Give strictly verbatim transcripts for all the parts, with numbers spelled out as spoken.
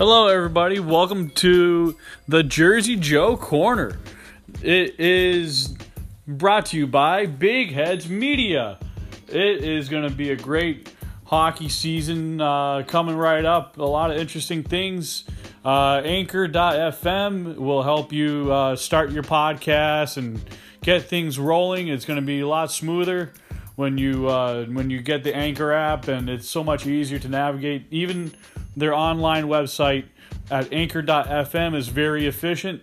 Hello, everybody. Welcome to the Jersey Joe Corner. It is brought to you by Big Heads Media. It is going to be a great hockey season uh, coming right up. A lot of interesting things. Uh, anchor dot f m will help you uh, start your podcast and get things rolling. It's going to be a lot smoother when you uh, when you get the Anchor app, and it's so much easier to navigate. Even their online website at anchor dot f m is very efficient,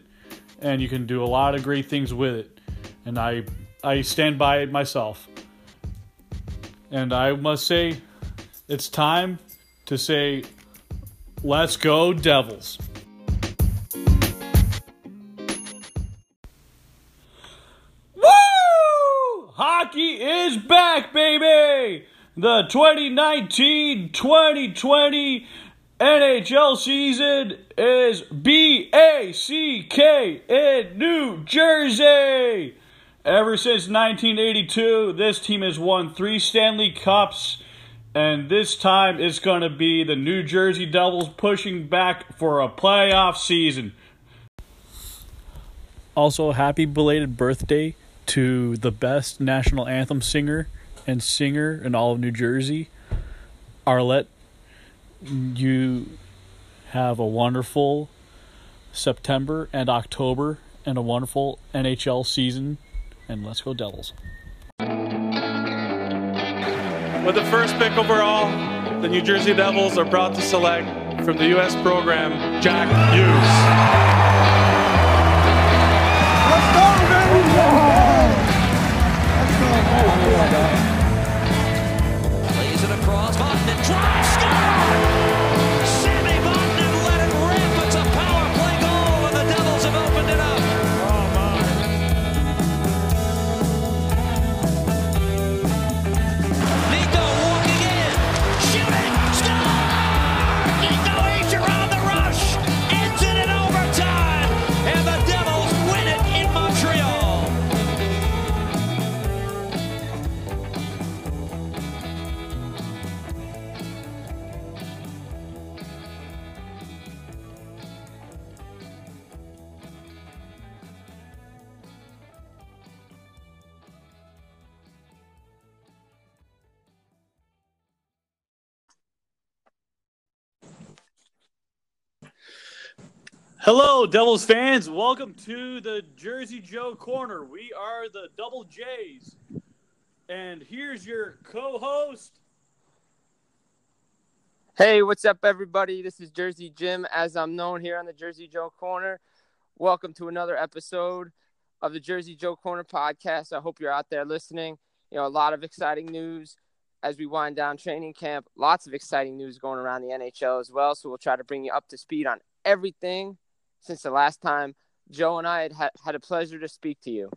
and you can do a lot of great things with it. And I I stand by it myself. And I must say, it's time to say, let's go Devils. Woo! Hockey is back, baby! The twenty nineteen twenty twenty N H L season is back in New Jersey. Ever since nineteen eighty-two, this team has won three Stanley Cups, and this time it's going to be the New Jersey Devils pushing back for a playoff season. Also, happy belated birthday to the best national anthem singer and singer in all of New Jersey, Arlette. You have a wonderful September and October and a wonderful N H L season, and let's go Devils. With the first pick overall, the New Jersey Devils are proud to select from the U S program, Jack Hughes. Let's go, baby! Hello, Devils fans. Welcome to the Jersey Joe Corner. We are the Double J's. And here's your co-host. Hey, what's up, everybody? This is Jersey Jim, as I'm known here on the Jersey Joe Corner. Welcome to another episode of the Jersey Joe Corner podcast. I hope you're out there listening. You know, a lot of exciting news as we wind down training camp. Lots of exciting news going around the N H L as well. So we'll try to bring you up to speed on everything since the last time Joe and I had had a pleasure to speak to you.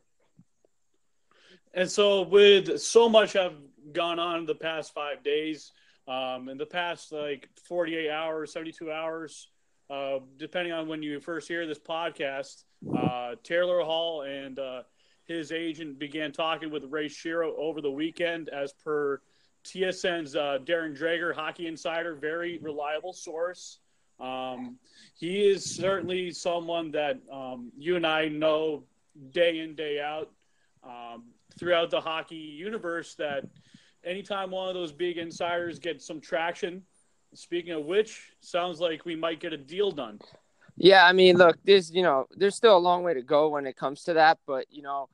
And so with so much have gone on the past five days, um, in the past like forty-eight hours, seventy-two hours, uh, depending on when you first hear this podcast, uh, Taylor Hall and uh, his agent began talking with Ray Shero over the weekend as per T S N's uh, Darren Dreger, Hockey Insider, very reliable source. Um, he is certainly someone that um, you and I know day in, day out um, throughout the hockey universe, that anytime one of those big insiders gets some traction, speaking of which, sounds like we might get a deal done. Yeah, I mean, look, there's, you know, there's still a long way to go when it comes to that, but, you know,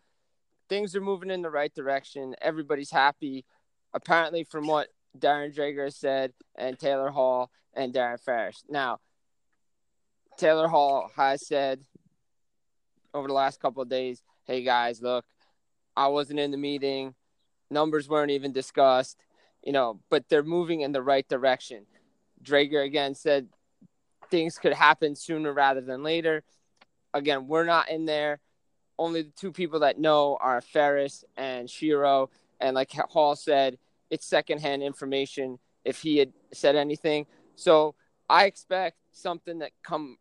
things are moving in the right direction. Everybody's happy, apparently, from what Darren Dreger said, and Taylor Hall and Darren Ferris. Now, Taylor Hall has said over the last couple of days, hey, guys, look, I wasn't in the meeting. Numbers weren't even discussed, you know, but they're moving in the right direction. Dreger, again, said things could happen sooner rather than later. Again, we're not in there. Only the two people that know are Ferris and Shero. And like Hall said, it's secondhand information if he had said anything. So I expect something that come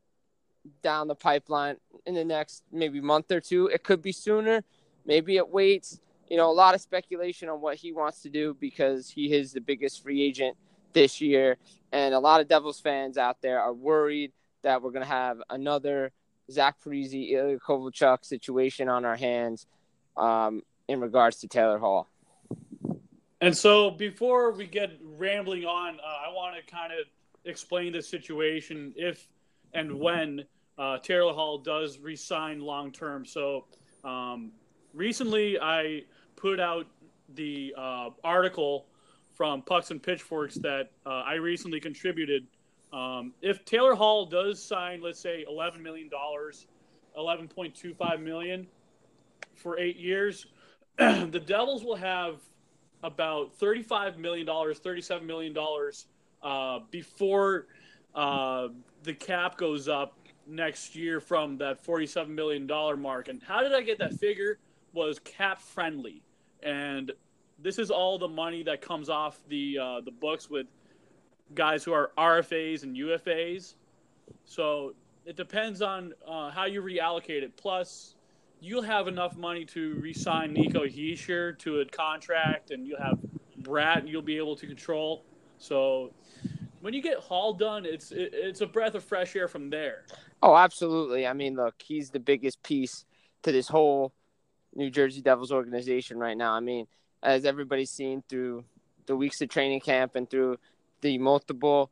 down the pipeline in the next maybe month or two. It could be sooner. Maybe it waits. You know, a lot of speculation on what he wants to do because he is the biggest free agent this year. And a lot of Devils fans out there are worried that we're going to have another Zach Parise, Ilya Kovalchuk situation on our hands um, in regards to Taylor Hall. And so before we get rambling on, uh, I want to kind of explain the situation if and when uh, Taylor Hall does resign long-term. So um, recently I put out the uh, article from Pucks and Pitchforks that uh, I recently contributed. Um, if Taylor Hall does sign, let's say eleven million dollars, eleven point two five million dollars for eight years, the Devils will have about thirty-five million dollars, thirty-seven million dollars uh, before uh, the cap goes up next year from that forty-seven million dollars mark. And how did I get that figure? Was cap friendly. And this is all the money that comes off the uh, the books with guys who are R F As and U F As. So it depends on uh, how you reallocate it. Plus, you'll have enough money to re-sign Nico Hischier to a contract, and you'll have Brat you'll be able to control. So when you get Hall done, it's it, it's a breath of fresh air from there. Oh, absolutely. I mean, look, he's the biggest piece to this whole New Jersey Devils organization right now. I mean, as everybody's seen through the weeks of training camp and through the multiple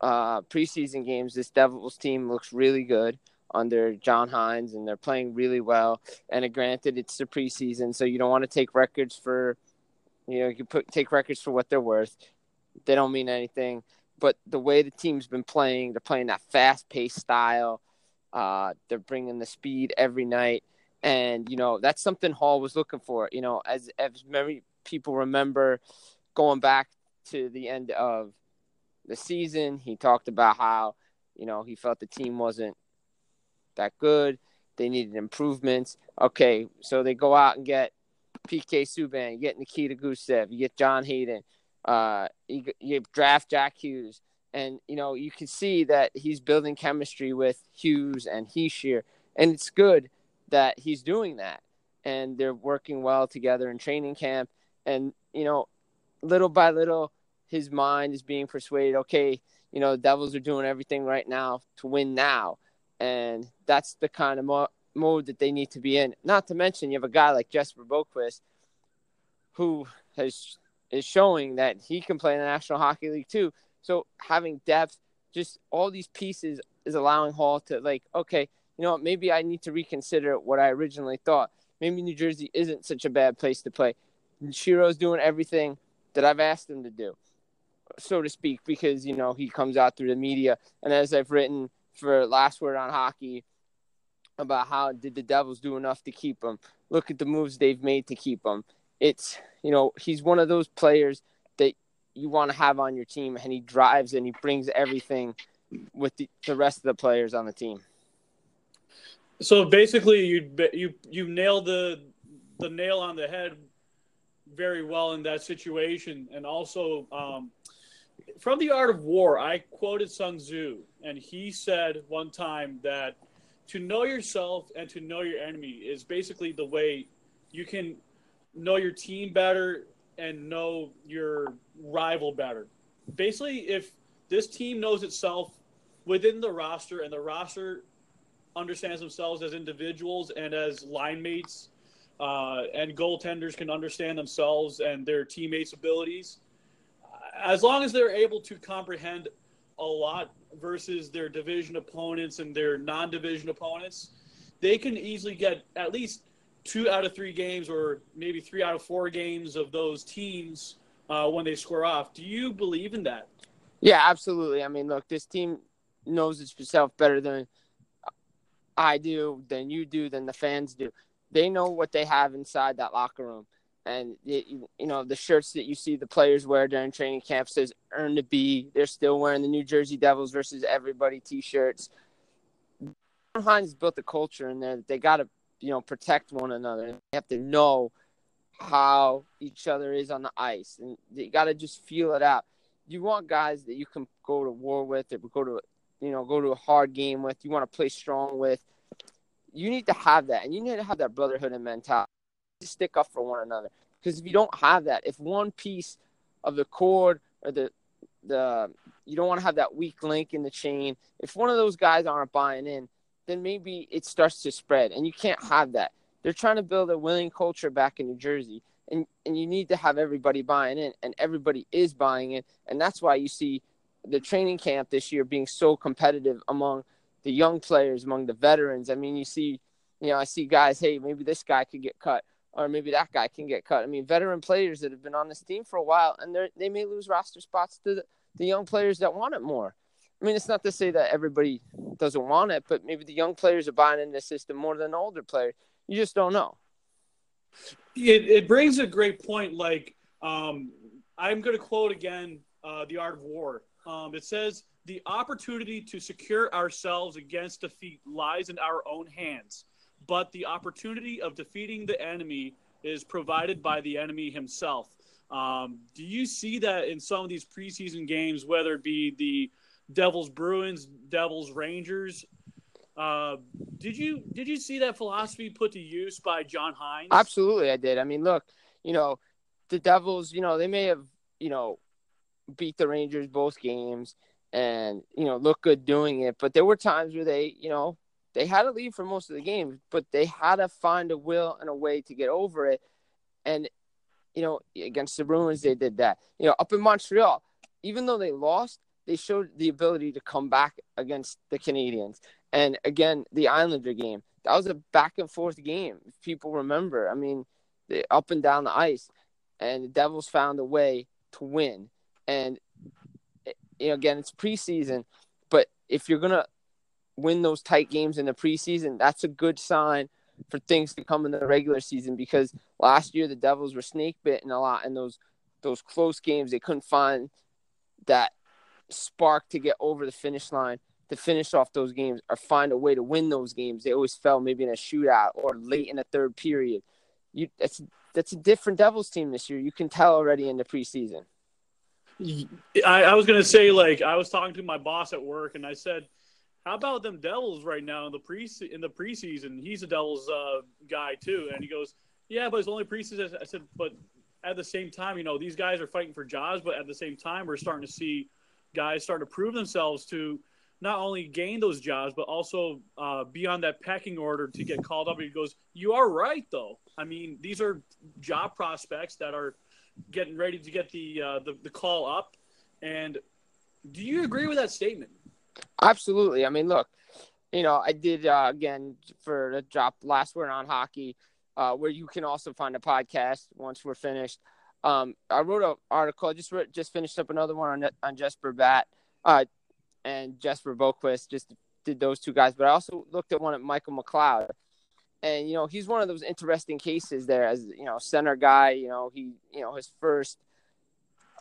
uh, preseason games, this Devils team looks really good under John Hynes, and they're playing really well. And uh, granted, it's the preseason, so you don't want to take records for, you know, you put, take records for what they're worth. They don't mean anything. But the way the team's been playing, they're playing that fast-paced style. Uh, they're bringing the speed every night. And, you know, that's something Hall was looking for. You know, as, as many people remember, going back to the end of the season, he talked about how, you know, he felt the team wasn't that good. They needed improvements. Okay, so they go out and get P K Subban, you get Nikita Gusev, you get John Hayden, uh, you, you draft Jack Hughes. And, you know, you can see that he's building chemistry with Hughes and Hischier. And it's good that he's doing that, and they're working well together in training camp. And, you know, little by little, his mind is being persuaded, okay, you know, the Devils are doing everything right now to win now. And that's the kind of mo- mode that they need to be in. Not to mention, you have a guy like Jesper Boqvist, who has is showing that he can play in the National Hockey League too. So having depth, just all these pieces, is allowing Hall to, like, okay, you know, maybe I need to reconsider what I originally thought. Maybe New Jersey isn't such a bad place to play. Shiro's doing everything that I've asked him to do, so to speak, because, you know, he comes out through the media. And as I've written for Last Word on Hockey about how did the Devils do enough to keep him, look at the moves they've made to keep him. It's, you know, he's one of those players that you want to have on your team, and he drives and he brings everything with the, the rest of the players on the team. So basically, you you you nailed the the nail on the head very well in that situation. And also, um, from The Art of War, I quoted Sun Tzu, and he said one time that to know yourself and to know your enemy is basically the way you can know your team better and know your rival better. Basically, if this team knows itself within the roster and the roster understands themselves as individuals and as line mates, uh, and goaltenders can understand themselves and their teammates' abilities. As long as they're able to comprehend a lot versus their division opponents and their non-division opponents, they can easily get at least two out of three games or maybe three out of four games of those teams uh, when they square off. Do you believe in that? Yeah, absolutely. I mean, look, this team knows itself better than I do, than you do, than the fans do. They know what they have inside that locker room. And, it, you know, the shirts that you see the players wear during training camp says earn to be. They're still wearing the New Jersey Devils versus everybody t-shirts. John Hynes built a culture in there that they got to, you know, protect one another. They have to know how each other is on the ice. And they got to just feel it out. You want guys that you can go to war with, that go to, you know, go to a hard game with, you want to play strong with. You need to have that. And you need to have that brotherhood and mentality. To stick up for one another, because if you don't have that, if one piece of the cord or the the you don't want to have that weak link in the chain. If one of those guys aren't buying in, then maybe it starts to spread, and you can't have that. They're trying to build a winning culture back in New Jersey, and, and you need to have everybody buying in, and everybody is buying in, and that's why you see the training camp this year being so competitive among the young players, among the veterans. I mean, you see, you know, I see guys, hey, maybe this guy could get cut, or maybe that guy can get cut. I mean, veteran players that have been on this team for a while, and they they may lose roster spots to the, the young players that want it more. I mean, it's not to say that everybody doesn't want it, but maybe the young players are buying into the system more than the older players. You just don't know. It it brings a great point. Like, um, I'm going to quote again uh, The Art of War. Um, it says, "The opportunity to secure ourselves against defeat lies in our own hands, but the opportunity of defeating the enemy is provided by the enemy himself." Um, do you see that in some of these preseason games, whether it be the Devils Bruins, Devils Rangers? Uh, did you did you see that philosophy put to use by John Hynes? Absolutely, I did. I mean, look, you know, the Devils, you know, they may have, you know, beat the Rangers both games and, you know, look good doing it. But there were times where they, you know, they had a lead for most of the games, but they had to find a will and a way to get over it. And, you know, against the Bruins, they did that. You know, up in Montreal, even though they lost, they showed the ability to come back against the Canadiens. And, again, the Islander game, that was a back-and-forth game, if people remember. I mean, they, up and down the ice. And the Devils found a way to win. And, you know, again, it's preseason, but if you're going to win those tight games in the preseason, that's a good sign for things to come in the regular season, because last year the Devils were snake-bitten a lot in those those close games. They couldn't find that spark to get over the finish line, to finish off those games or find a way to win those games. They always fell maybe in a shootout or late in the third period. You, that's, that's a different Devils team this year. You can tell already in the preseason. I, I was going to say, like, I was talking to my boss at work, and I said, how about them Devils right now in the pre in the preseason? He's a Devils uh, guy too, and he goes, "Yeah, but it's only preseason." I said, "But at the same time, you know, these guys are fighting for jobs, but at the same time, we're starting to see guys start to prove themselves to not only gain those jobs, but also uh, be on that pecking order to get called up." And he goes, "You are right, though. I mean, these are job prospects that are getting ready to get the, uh, the the call up." And do you agree with that statement? Absolutely. I mean, look, you know, I did, uh, again, for the drop last word on hockey, uh, where you can also find a podcast once we're finished. Um, I wrote an article. I just wrote, just finished up another one on on Jesper Bat uh, and Jesper Boqvist. Just did those two guys. But I also looked at one at Michael McLeod. And, you know, he's one of those interesting cases there as, you know, center guy. You know, he, you know, his first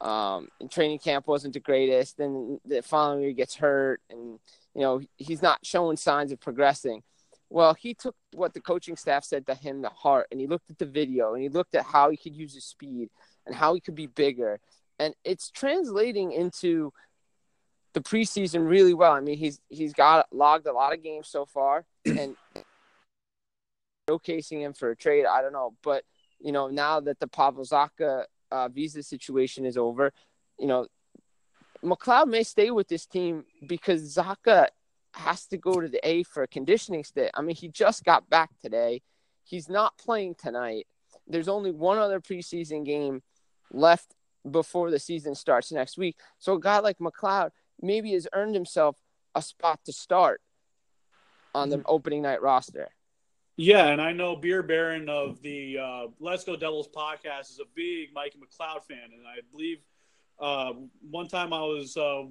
um, in training camp wasn't the greatest. Then the following year gets hurt and, you know, he's not showing signs of progressing. Well, he took what the coaching staff said to him to heart, and he looked at the video and he looked at how he could use his speed and how he could be bigger. And it's translating into the preseason really well. I mean, he's, he's got logged a lot of games so far, and showcasing him for a trade, I don't know. But, you know, now that the Pavel Zacha uh, visa situation is over, you know, McLeod may stay with this team because Zacha has to go to the A for a conditioning stint. I mean, he just got back today. He's not playing tonight. There's only one other preseason game left before the season starts next week. So a guy like McLeod maybe has earned himself a spot to start on the opening night roster. Yeah, and I know Beer Baron of the uh, Let's Go Devils podcast is a big Mikey McLeod fan, and I believe uh, one time I was uh,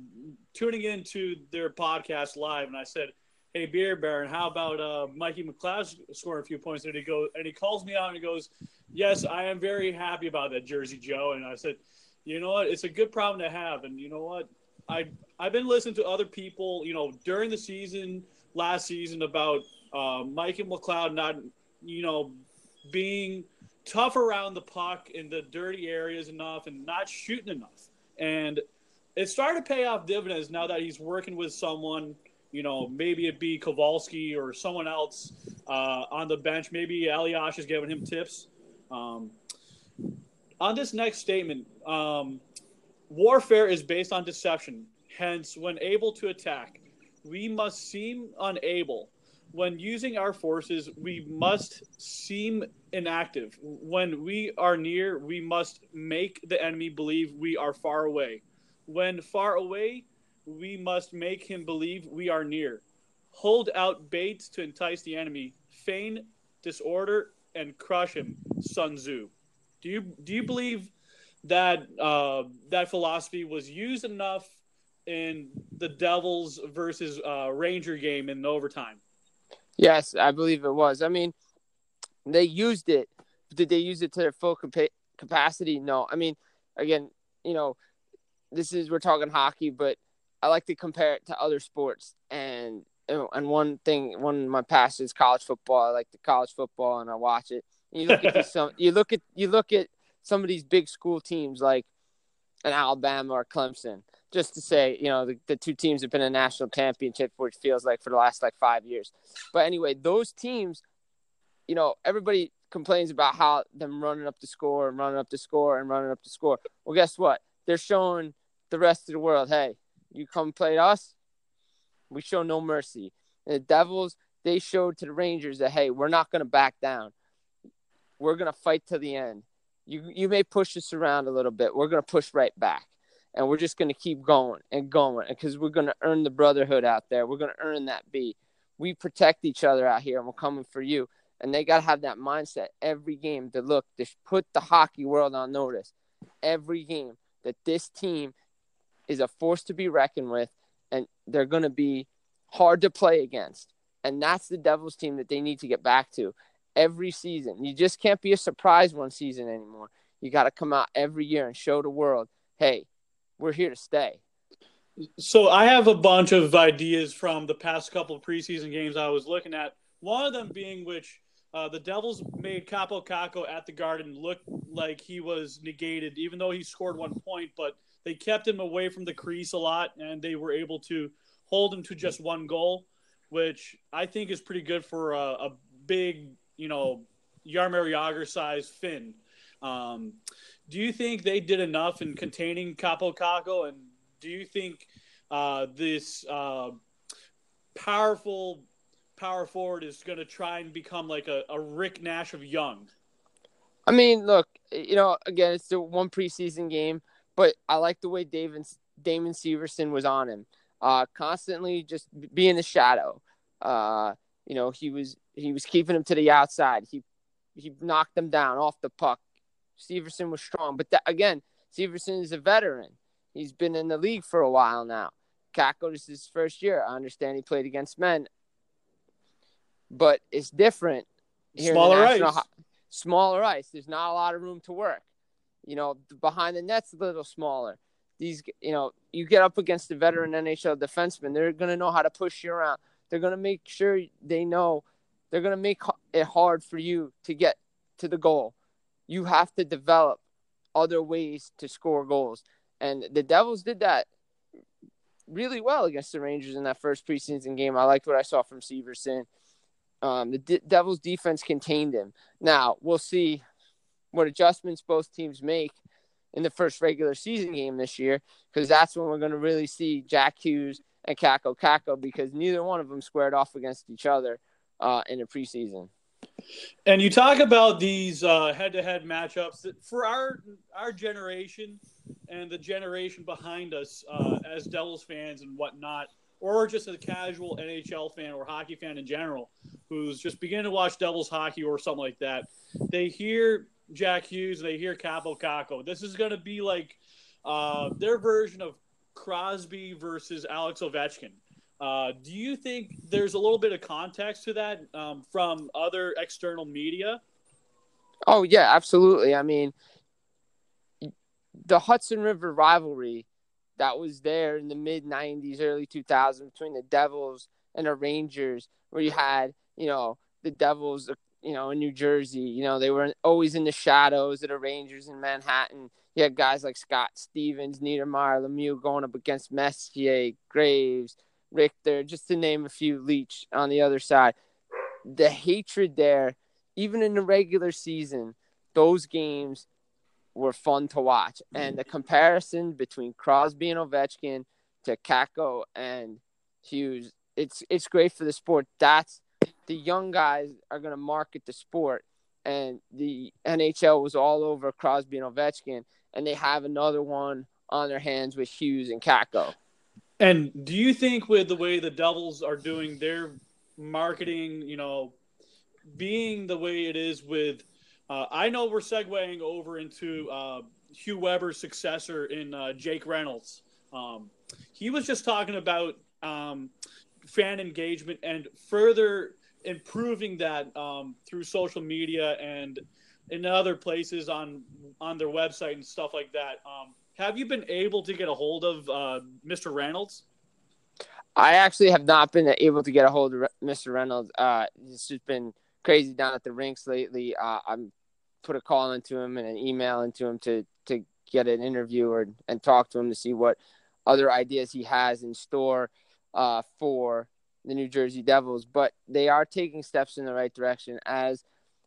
tuning into their podcast live, and I said, "Hey, Beer Baron, how about uh, Mikey McLeod scoring a few points?" And he goes, and he calls me out, and he goes, "Yes, I am very happy about that, Jersey Joe." And I said, "You know what? It's a good problem to have." And you know what? I I've been listening to other people, you know, during the season, last season about. Uh, Mike and McLeod not, you know, being tough around the puck in the dirty areas enough and not shooting enough. And it's starting to pay off dividends now that he's working with someone, you know, maybe it be Kowalski or someone else uh, on the bench. Maybe Elias is giving him tips. Um, on this next statement, um, Warfare is based on deception. Hence, when able to attack, we must seem unable. When using our forces, we must seem inactive. When we are near, we must make the enemy believe we are far away. When far away, we must make him believe we are near. Hold out baits to entice the enemy. Feign disorder and crush him. Sun Tzu. Do you do you believe that uh, that philosophy was used enough in the Devils versus uh, Ranger game in overtime? Yes, I believe it was. I mean, they used it. Did they use it to their full compa- capacity? No. I mean, again, you know, this is we're talking hockey, but I like to compare it to other sports. And and one thing, one of my passions, college football. I like the college football, and I watch it. And you look at these, some, you look at you look at some of these big school teams like an Alabama or Clemson. Just to say, you know, the, the two teams have been a national championship, which feels like for the last like five years. But anyway, those teams, you know, everybody complains about how them running up the score and running up the score and running up the score. Well, guess what? They're showing the rest of the world, hey, you come play us, we show no mercy. And the Devils, they showed to the Rangers that, hey, we're not going to back down. We're going to fight to the end. You you may push us around a little bit. We're going to push right back. And we're just going to keep going and going because we're going to earn the brotherhood out there. We're going to earn that B. We protect each other out here, and we're coming for you. And they got to have that mindset every game to look, to put the hockey world on notice every game that this team is a force to be reckoned with, and they're going to be hard to play against. And that's the Devils team that they need to get back to every season. You just can't be a surprise one season anymore. You got to come out every year and show the world, hey, we're here to stay. So I have a bunch of ideas from the past couple of preseason games I was looking at. One of them being which uh, the Devils made Kaapo Kakko at the Garden look like he was negated, even though he scored one point, but they kept him away from the crease a lot, and they were able to hold him to just one goal, which I think is pretty good for a, a big, you know, Jaromir Jagr-sized Finn. Um, do you think they did enough in containing Kaapo Kakko? And do you think uh, this uh, powerful power forward is going to try and become like a, a Rick Nash of young? I mean, look, you know, again, it's the one preseason game, but I like the way Damon, Damon Severson was on him, uh, constantly just being the shadow. Uh, you know, he was he was keeping him to the outside. He he knocked him down off the puck. Severson was strong. But, that, again, Severson is a veteran. He's been in the league for a while now. Kakko, this is his first year. I understand he played against men. But it's different. Here Smaller in the national, ice. Smaller ice. There's not a lot of room to work. You know, behind the net's a little smaller. These, you know, you get up against the veteran N H L defenseman, they're going to know how to push you around. They're going to make sure they know. They're going to make it hard for you to get to the goal. You have to develop other ways to score goals. And the Devils did that really well against the Rangers in that first preseason game. I liked what I saw from Severson. Um, the D- Devils defense contained him. Now, we'll see what adjustments both teams make in the first regular season game this year, because that's when we're going to really see Jack Hughes and Kaapo Kakko, because neither one of them squared off against each other uh, in the preseason. And you talk about these uh, head-to-head matchups that for our our generation and the generation behind us uh, as Devils fans and whatnot, or just a casual N H L fan or hockey fan in general who's just beginning to watch Devils hockey or something like that, they hear Jack Hughes, they hear Kaapo Kakko. This is going to be like uh, their version of Crosby versus Alex Ovechkin. Uh, do you think there's a little bit of context to that um, from other external media? Oh, yeah, absolutely. I mean, the Hudson River rivalry that was there in the mid nineties, early two thousands between the Devils and the Rangers, where you had, you know, the Devils, you know, in New Jersey, you know, they were always in the shadows of the Rangers in Manhattan. You had guys like Scott Stevens, Niedermeyer, Lemieux going up against Messier, Graves, Richter, just to name a few, Leach on the other side. The hatred there, even in the regular season, those games were fun to watch. And the comparison between Crosby and Ovechkin to Kakko and Hughes, it's it's great for the sport. That's the young guys are going to market the sport. And the N H L was all over Crosby and Ovechkin, and they have another one on their hands with Hughes and Kakko. And do you think with the way the Devils are doing their marketing, you know, being the way it is with uh, – I know we're segueing over into uh, Hugh Weber's successor in uh, Jake Reynolds. Um, he was just talking about um, fan engagement and further – improving that um, through social media and in other places on on their website and stuff like that. Um, have you been able to get a hold of uh, Mister Reynolds? I actually have not been able to get a hold of Mister Reynolds. Uh, it's just been crazy down at the rinks lately. Uh, I'm put a call into him and an email into him to, to get an interview or and talk to him to see what other ideas he has in store uh, for the New Jersey Devils, but they are taking steps in the right direction. As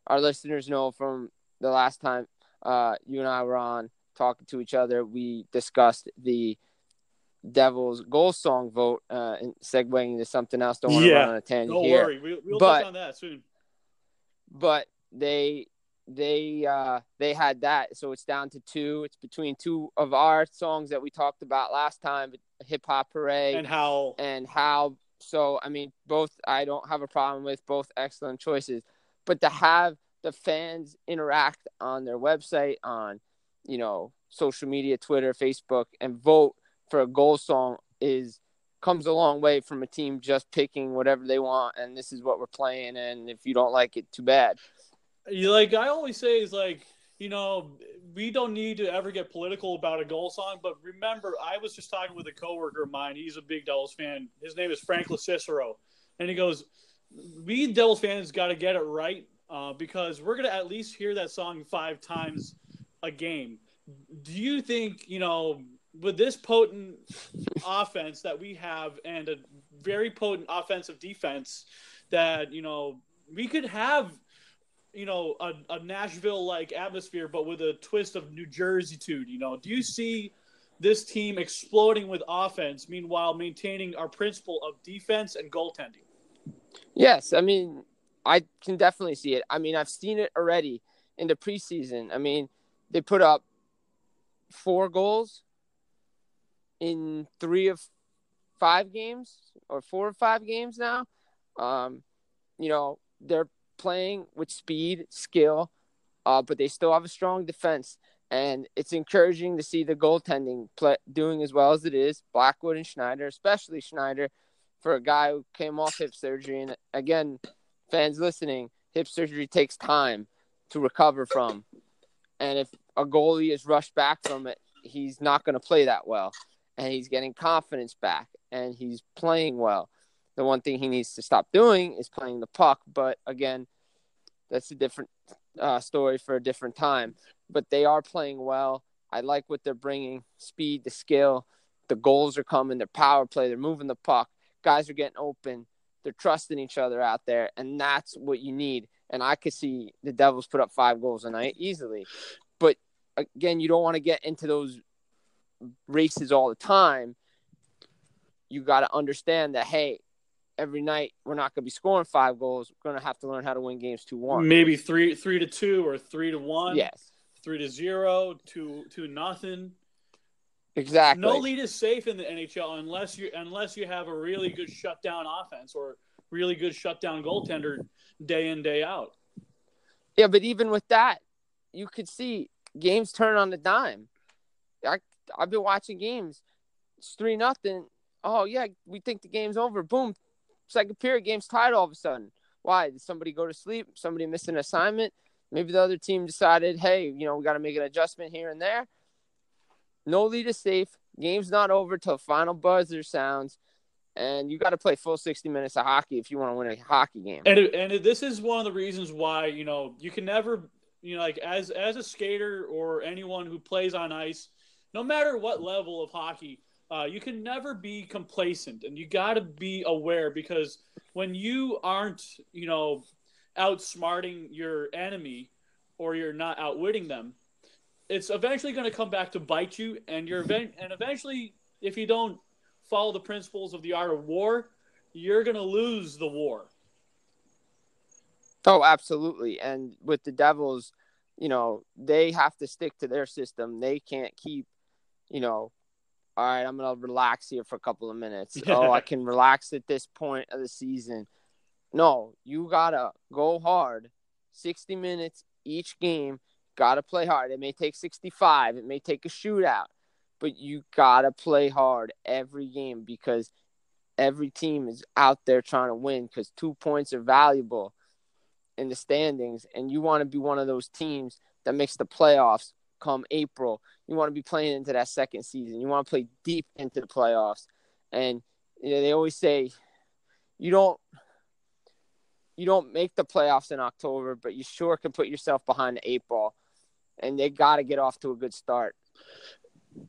our listeners know from the last time uh, you and I were on talking to each other, we discussed the Devils goal song vote uh, and segueing into something else. Don't want to yeah. run on a tangent Don't here. Don't worry. We, we'll but, touch on that soon. But they, they, uh, they had that. So it's down to two. It's between two of our songs that we talked about last time, Hip Hop Hooray and Howl. And Howl. So, I mean, both I don't have a problem with, both excellent choices. But to have the fans interact on their website, on, you know, social media, Twitter, Facebook, and vote for a goal song is comes a long way from a team just picking whatever they want, and this is what we're playing, and if you don't like it, too bad. Like I always say is, like, you know, we don't need to ever get political about a goal song, but remember, I was just talking with a coworker of mine. He's a big Devils fan. His name is Frank LeCicero. And he goes, we Devils fans got to get it right uh, because we're going to at least hear that song five times a game. Do you think, you know, with this potent offense that we have and a very potent offensive defense that, you know, we could have – you know, a, a Nashville-like atmosphere, but with a twist of New Jersey-tude, you know? Do you see this team exploding with offense, meanwhile maintaining our principle of defense and goaltending? Yes, I mean, I can definitely see it. I mean, I've seen it already in the preseason. I mean, they put up four goals in three of five games or four or five games now. Um, you know, they're playing with speed, skill, uh, but they still have a strong defense. And it's encouraging to see the goaltending play, doing as well as it is. Blackwood and Schneider, especially Schneider, for a guy who came off hip surgery. And again, fans listening, hip surgery takes time to recover from. And if a goalie is rushed back from it, he's not going to play that well. And he's getting confidence back, and he's playing well. The one thing he needs to stop doing is playing the puck. But, again, that's a different uh, story for a different time. But they are playing well. I like what they're bringing, speed, the skill. The goals are coming. Their power play. They're moving the puck. Guys are getting open. They're trusting each other out there, and that's what you need. And I could see the Devils put up five goals a night easily. But, again, you don't want to get into those races all the time. You got to understand that, hey, every night we're not going to be scoring five goals. We're going to have to learn how to win games two one. Maybe three three to two or three to one. Yes. Three to zero, two two nothing. Exactly. No lead is safe in the N H L unless you unless you have a really good shutdown offense or really good shutdown goaltender day in, day out. Yeah, but even with that, you could see games turn on the dime. I I've been watching games. It's three nothing. Oh yeah, we think the game's over. Boom. Second period, game's tied all of a sudden. Why? Did somebody go to sleep? Somebody missed an assignment? Maybe the other team decided, hey, you know, we got to make an adjustment here and there. No lead is safe. Game's not over till final buzzer sounds. And you got to play full sixty minutes of hockey if you want to win a hockey game. And and this is one of the reasons why, you know, you can never, you know, like as, as a skater or anyone who plays on ice, no matter what level of hockey, Uh, you can never be complacent, and you got to be aware, because when you aren't, you know, outsmarting your enemy or you're not outwitting them, it's eventually going to come back to bite you, and you're event- and eventually, if you don't follow the principles of the art of war, you're going to lose the war. Oh, absolutely. And with the Devils, you know, they have to stick to their system. They can't keep, you know, all right, I'm going to relax here for a couple of minutes. Oh, I can relax at this point of the season. No, you got to go hard. sixty minutes each game, got to play hard. It may take sixty-five. It may take a shootout. But you got to play hard every game because every team is out there trying to win because two points are valuable in the standings, and you want to be one of those teams that makes the playoffs come April. You want to be playing into that second season. You want to play deep into the playoffs. And you know, they always say you don't you don't make the playoffs in October, but you sure can put yourself behind the eight ball. And they got to get off to a good start.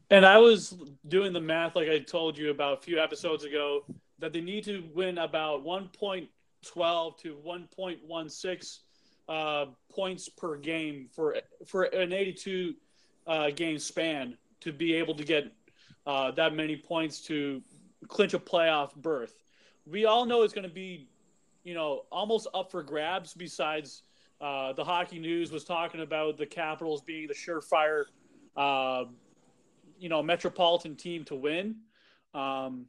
And I was doing the math like I told you about a few episodes ago that they need to win about one point one two to one point one six uh, points per game for for an eighty-two uh, game span to be able to get uh, that many points to clinch a playoff berth. We all know it's going to be, you know, almost up for grabs. Besides, uh, the Hockey News was talking about the Capitals being the surefire, uh, you know, metropolitan team to win. Um,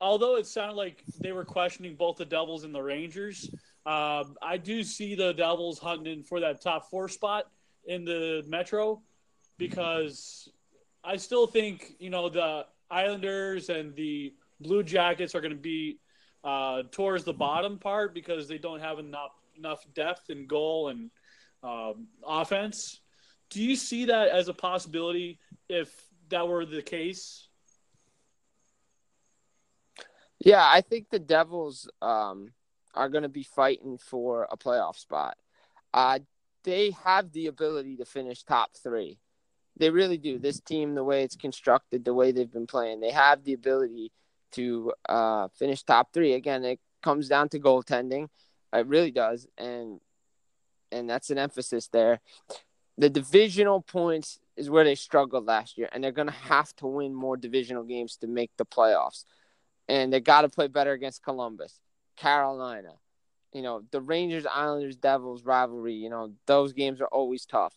although it sounded like they were questioning both the Devils and the Rangers, uh, I do see the Devils hunting in for that top four spot in the Metro because I still think, you know, the Islanders and the Blue Jackets are going to be uh, towards the bottom part because they don't have enough, enough depth in goal and um, offense. Do you see that as a possibility if that were the case? Yeah, I think the Devils um, are going to be fighting for a playoff spot. Uh, they have the ability to finish top three. They really do. This team, the way it's constructed, the way they've been playing, they have the ability to uh, finish top three. Again, it comes down to goaltending. It really does, and and that's an emphasis there. The divisional points is where they struggled last year, and they're going to have to win more divisional games to make the playoffs. And they got to play better against Columbus, Carolina, you know, the Rangers, Islanders, Devils rivalry. You know, those games are always tough.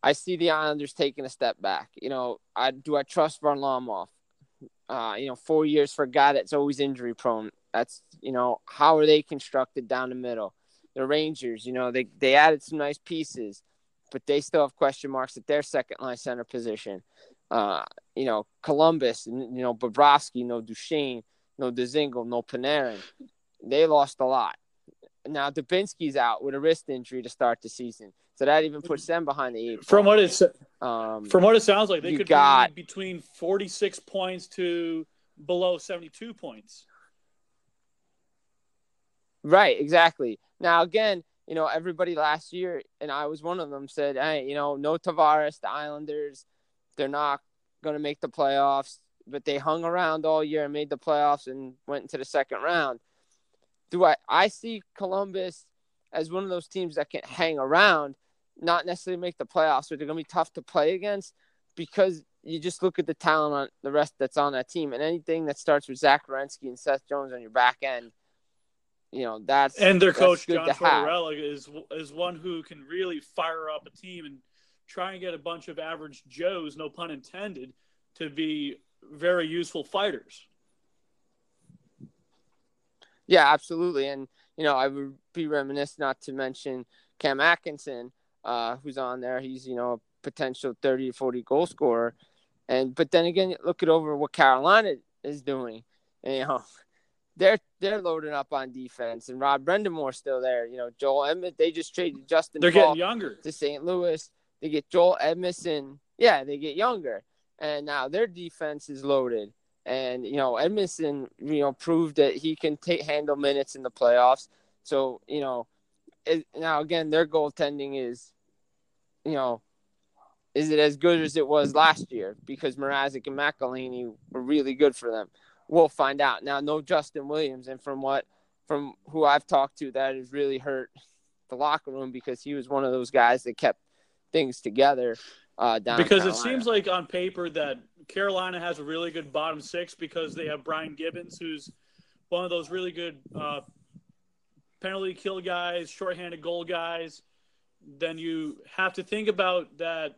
I see the Islanders taking a step back. You know, I do I trust Varlamov? Uh, you know, four years for a guy that's always injury prone. That's, you know, how are they constructed down the middle? The Rangers, you know, they, they added some nice pieces, but they still have question marks at their second line center position. Uh, you know, Columbus, you know, Bobrovsky, no Duchesne, no Dzingel, no Panarin. They lost a lot. Now, Dubinsky's out with a wrist injury to start the season. So that even puts them behind the eight. From what, it's, um, from what it sounds like, they could got, be between forty-six points to below seventy-two points. Right, exactly. Now, again, you know, everybody last year, and I was one of them, said, hey, you know, no Tavares, the Islanders, they're not going to make the playoffs, but they hung around all year and made the playoffs and went into the second round. Do I, I see Columbus as one of those teams that can hang around, not necessarily make the playoffs, but they're going to be tough to play against because you just look at the talent on the rest that's on that team, and anything that starts with Zach Werenski and Seth Jones on your back end, you know, that's and their that's coach John Tortorella is is one who can really fire up a team and try and get a bunch of average Joes, no pun intended, to be very useful fighters. Yeah, absolutely. And, you know, I would be remiss not to mention Cam Atkinson, uh, who's on there. He's, you know, a potential thirty to forty goal scorer. And but then again, look at over what Carolina is doing. And, you know, they're they're loading up on defense, and Rod Brind'Amour still there. You know, Joel Edmundson, they just traded Justin. They're Paul getting younger to Saint Louis. They get Joel Edmundson. Yeah, they get younger. And now their defense is loaded. And, you know, Edmundson, you know, proved that he can take, handle minutes in the playoffs. So, you know, it, now, again, their goaltending is, you know, is it as good as it was last year? Because Mrazek and McElhinney were really good for them. We'll find out. Now, no Justin Williams. And from what from who I've talked to, that has really hurt the locker room because he was one of those guys that kept things together. Uh, down because Carolina. It seems like on paper that Carolina has a really good bottom six because they have Brian Gibbons, who's one of those really good uh, penalty kill guys, shorthanded goal guys. Then you have to think about that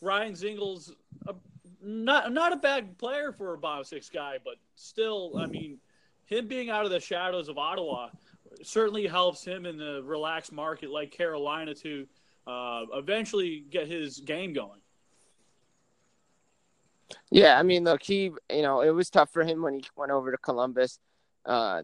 Ryan Zingel's a, not not a bad player for a bottom six guy, but still, I mean, him being out of the shadows of Ottawa certainly helps him in the relaxed market like Carolina to uh, eventually get his game going. Yeah, I mean, look, he, you know, it was tough for him when he went over to Columbus. Uh,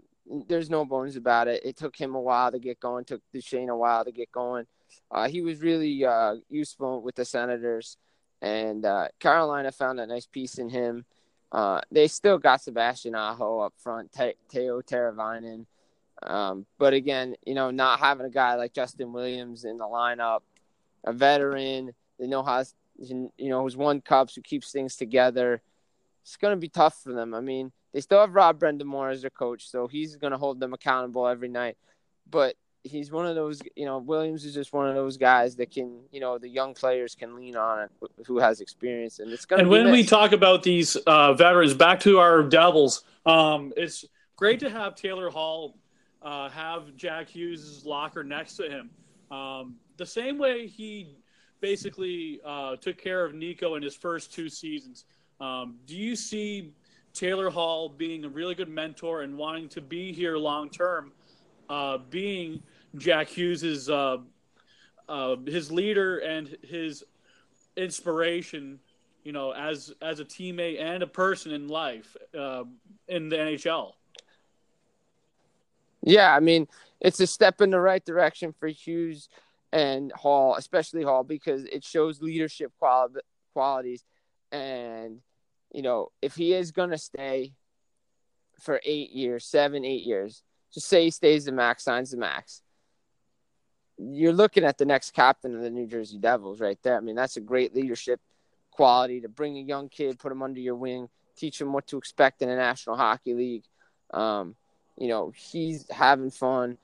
there's no bones about it. It took him a while to get going, took Duchesne a while to get going. Uh, he was really uh, useful with the Senators, and uh, Carolina found a nice piece in him. Uh, they still got Sebastian Aho up front, Te- Teo Teravainen. Um, but again, you know, not having a guy like Justin Williams in the lineup, a veteran, they know how, you know, who's won cups, who keeps things together. It's going to be tough for them. I mean, they still have Rod Brind'Amour as their coach, so he's going to hold them accountable every night. But he's one of those, you know, Williams is just one of those guys that can, you know, the young players can lean on it, who has experience. And it's going to be And when mixed. We talk about these uh, veterans, back to our Devils, um, it's great to have Taylor Hall uh, have Jack Hughes' locker next to him. Um, the same way he basically uh, took care of Nico in his first two seasons. Um, do you see Taylor Hall being a really good mentor and wanting to be here long-term, uh, being Jack Hughes' uh, uh, his leader and his inspiration, you know, as as a teammate and a person in life uh, in the N H L? Yeah, I mean, it's a step in the right direction for Hughes and Hall, especially Hall, because it shows leadership quali- qualities. And, you know, if he is going to stay for eight years, seven, eight years, just say he stays the max, signs the max. You're looking at the next captain of the New Jersey Devils right there. I mean, that's a great leadership quality to bring a young kid, put him under your wing, teach him what to expect in the National Hockey League. Um, you know, he's having fun.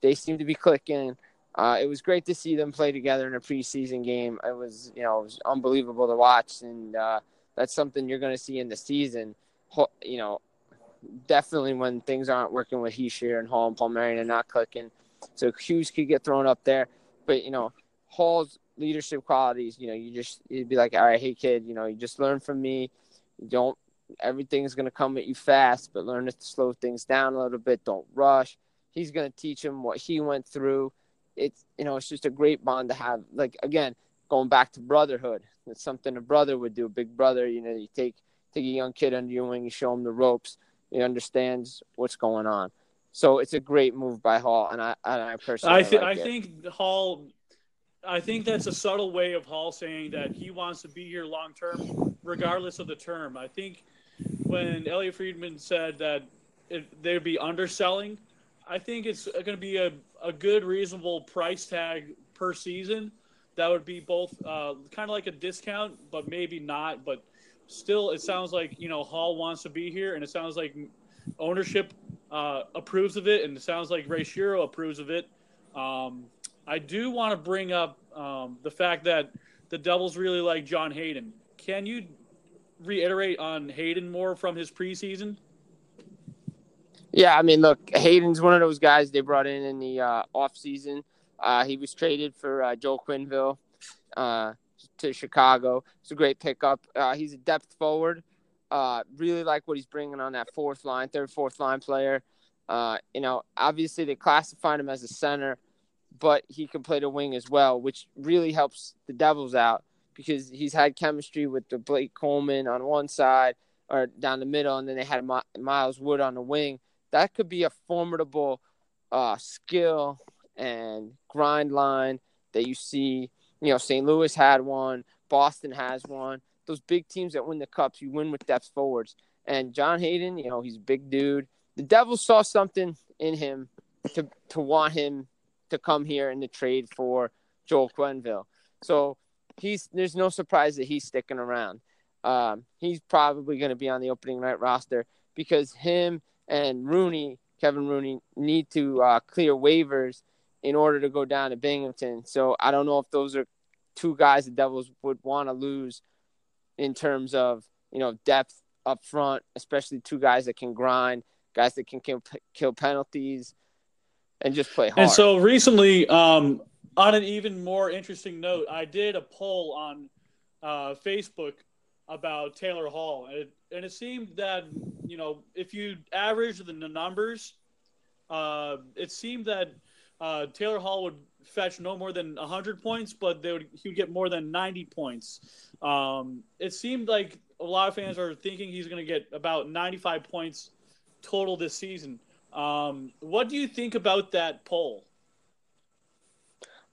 They seem to be clicking. Uh, it was great to see them play together in a preseason game. It was, you know, it was unbelievable to watch, and uh, that's something you're going to see in the season. You know, definitely when things aren't working with Hischier and Hall and Palmieri and not clicking, so Hughes could get thrown up there. But you know, Hall's leadership qualities, you know, you just you'd be like, all right, hey kid, you know, you just learn from me. You don't everything's going to come at you fast, but learn to slow things down a little bit. Don't rush. He's going to teach him what he went through. It's, you know, it's just a great bond to have. Like, again, going back to brotherhood, it's something a brother would do. Big brother, you know, you take take a young kid under your wing, you show him the ropes, he understands what's going on. So it's a great move by Hall, and I and I personally I, th- like I it. think Hall, I think that's a subtle way of Hall saying that he wants to be here long term, regardless of the term. I think when Elliot Friedman said that it, they'd be underselling, I think it's going to be a, a good, reasonable price tag per season. That would be both uh, kind of like a discount, but maybe not. But still, it sounds like, you know, Hall wants to be here, and it sounds like ownership uh, approves of it, and it sounds like Ray Shero approves of it. Um, I do want to bring up um, the fact that the Devils really like John Hayden. Can you reiterate on Hayden more from his preseason? Yeah, I mean, look, Hayden's one of those guys they brought in in the uh, offseason. Uh, he was traded for uh, Joel Quenneville uh, to Chicago. It's a great pickup. Uh, he's a depth forward. Uh, really like what he's bringing on that fourth line, third, fourth line player. Uh, you know, obviously they classified him as a center, but he can play the wing as well, which really helps the Devils out because he's had chemistry with the Blake Coleman on one side or down the middle, and then they had My- Miles Wood on the wing. That could be a formidable uh, skill and grind line that you see. You know, Saint Louis had one. Boston has one. Those big teams that win the Cups, you win with depth forwards. And John Hayden, you know, he's a big dude. The Devils saw something in him to, to want him to come here in the trade for Joel Quenneville. So he's there's no surprise that he's sticking around. Um, he's probably going to be on the opening night roster because him – and Rooney, Kevin Rooney, need to uh, clear waivers in order to go down to Binghamton. So I don't know if those are two guys the Devils would want to lose in terms of, you know, depth up front, especially two guys that can grind, guys that can kill, kill penalties and just play hard. And so recently, um, on an even more interesting note, I did a poll on uh, Facebook about Taylor Hall, and it, and it seemed that, you know, if you average the numbers, uh, it seemed that uh, Taylor Hall would fetch no more than one hundred points, but they would he would get more than ninety points. Um, it seemed like a lot of fans are thinking he's going to get about ninety-five points total this season. Um, what do you think about that poll?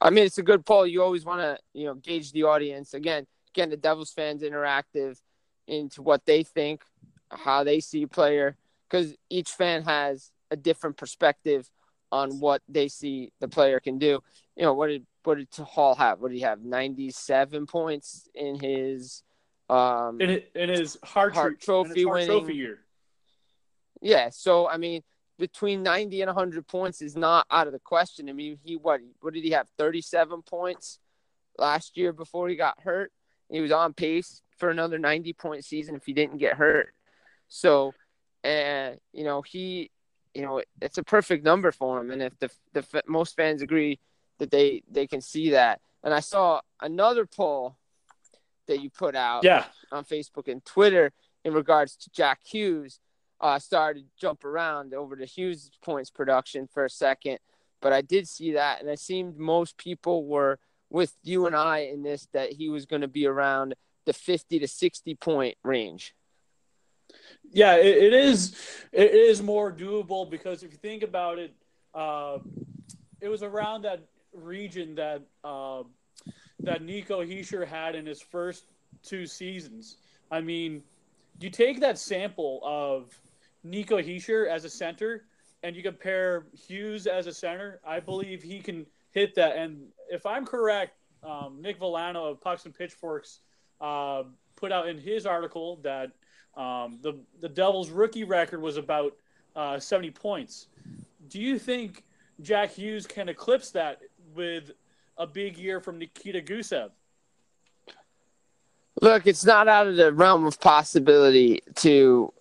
I mean, it's a good poll. You always want to, you know, gauge the audience. Again, again, the Devils fans interactive into what they think, how they see a player, because each fan has a different perspective on what they see the player can do. You know, what did what did Hall have? What did he have? ninety-seven points in his um in, it, in his Hart Trophy winning trophy year. Yeah, so I mean, between ninety and one hundred points is not out of the question. I mean, he what what did he have? thirty-seven points last year before he got hurt. He was on pace for another ninety-point season if he didn't get hurt. So, and uh, you know, he, you know, it's a perfect number for him. And if the the most fans agree that they they can see that. And I saw another poll that you put out yeah. on Facebook and Twitter in regards to Jack Hughes. Uh, started to jump around over to Hughes' points production for a second, but I did see that, and it seemed most people were with you and I in this, that he was going to be around the fifty to sixty point range. Yeah, it, it is. It is more doable because if you think about it, uh, it was around that region that uh, that Nico Hischier had in his first two seasons. I mean, you take that sample of Nico Hischier as a center, and you compare Hughes as a center, I believe he can hit that. And if I'm correct, um, Nick Vellano of Pucks and Pitchforks uh, put out in his article that um, the the Devils' rookie record was about uh, seventy points. Do you think Jack Hughes can eclipse that with a big year from Nikita Gusev? Look, it's not out of the realm of possibility to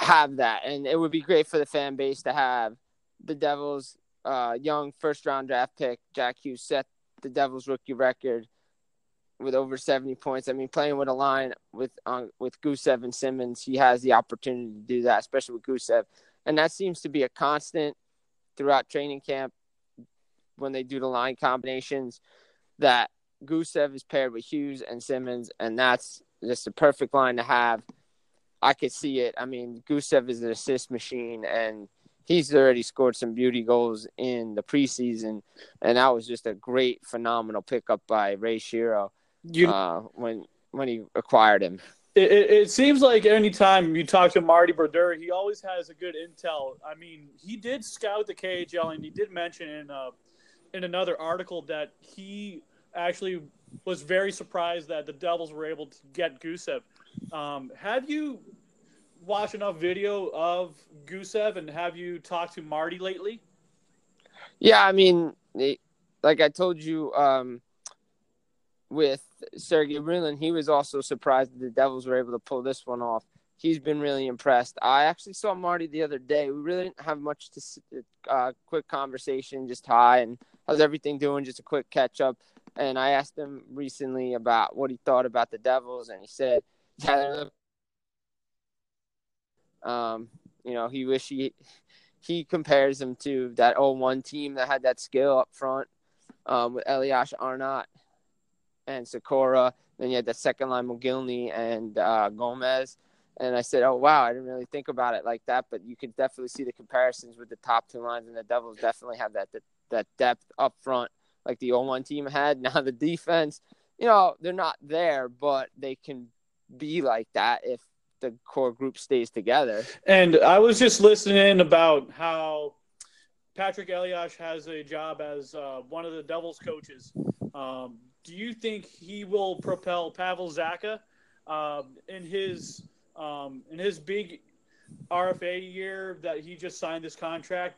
have that, and it would be great for the fan base to have the Devils' uh, young first-round draft pick, Jack Hughes, set the Devils' rookie record with over seventy points. I mean, playing with a line with um, with Gusev and Simmons, he has the opportunity to do that, especially with Gusev. And that seems to be a constant throughout training camp when they do the line combinations, that Gusev is paired with Hughes and Simmons, and that's just a perfect line to have. I could see it. I mean, Gusev is an assist machine, and he's already scored some beauty goals in the preseason, and that was just a great, phenomenal pickup by Ray Shero you, uh, when when he acquired him. It, it seems like any time you talk to Marty Brodeur, he always has a good intel. I mean, he did scout the K H L, and he did mention in uh, in another article that he – actually was very surprised that the Devils were able to get Gusev. Um, have you watched enough video of Gusev, and have you talked to Marty lately? Yeah, I mean, like I told you um, with Sergei Brilin, he was also surprised that the Devils were able to pull this one off. He's been really impressed. I actually saw Marty the other day. We really didn't have much to uh, quick conversation, just hi, and how's everything doing, just a quick catch-up. And I asked him recently about what he thought about the Devils, and he said, Tyler, um, you know, he wish he he compares him to that oh one team that had that skill up front um, with Elias Arnott and Sykora. Then you had that second line, McGillney and uh, Gomez. And I said, oh, wow, I didn't really think about it like that, but you could definitely see the comparisons with the top two lines, and the Devils definitely have that that, that depth up front like the oh one team had. Now the defense, you know, they're not there, but they can be like that if the core group stays together. And I was just listening about how Patrick Elias has a job as uh, one of the Devils coaches. Um, do you think he will propel Pavel Zacha um, in his – Um, in his big R F A year that he just signed this contract,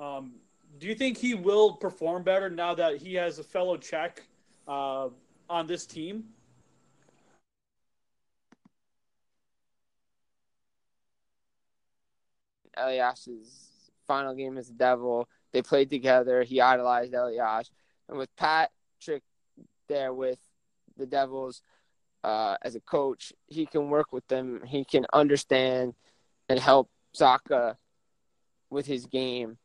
um, do you think he will perform better now that he has a fellow Czech uh, on this team? Elias's final game as the Devil. They played together. He idolized Elias. And with Patrick there with the Devils uh, as a coach, he can work with them. He can understand and help Zacha with his game.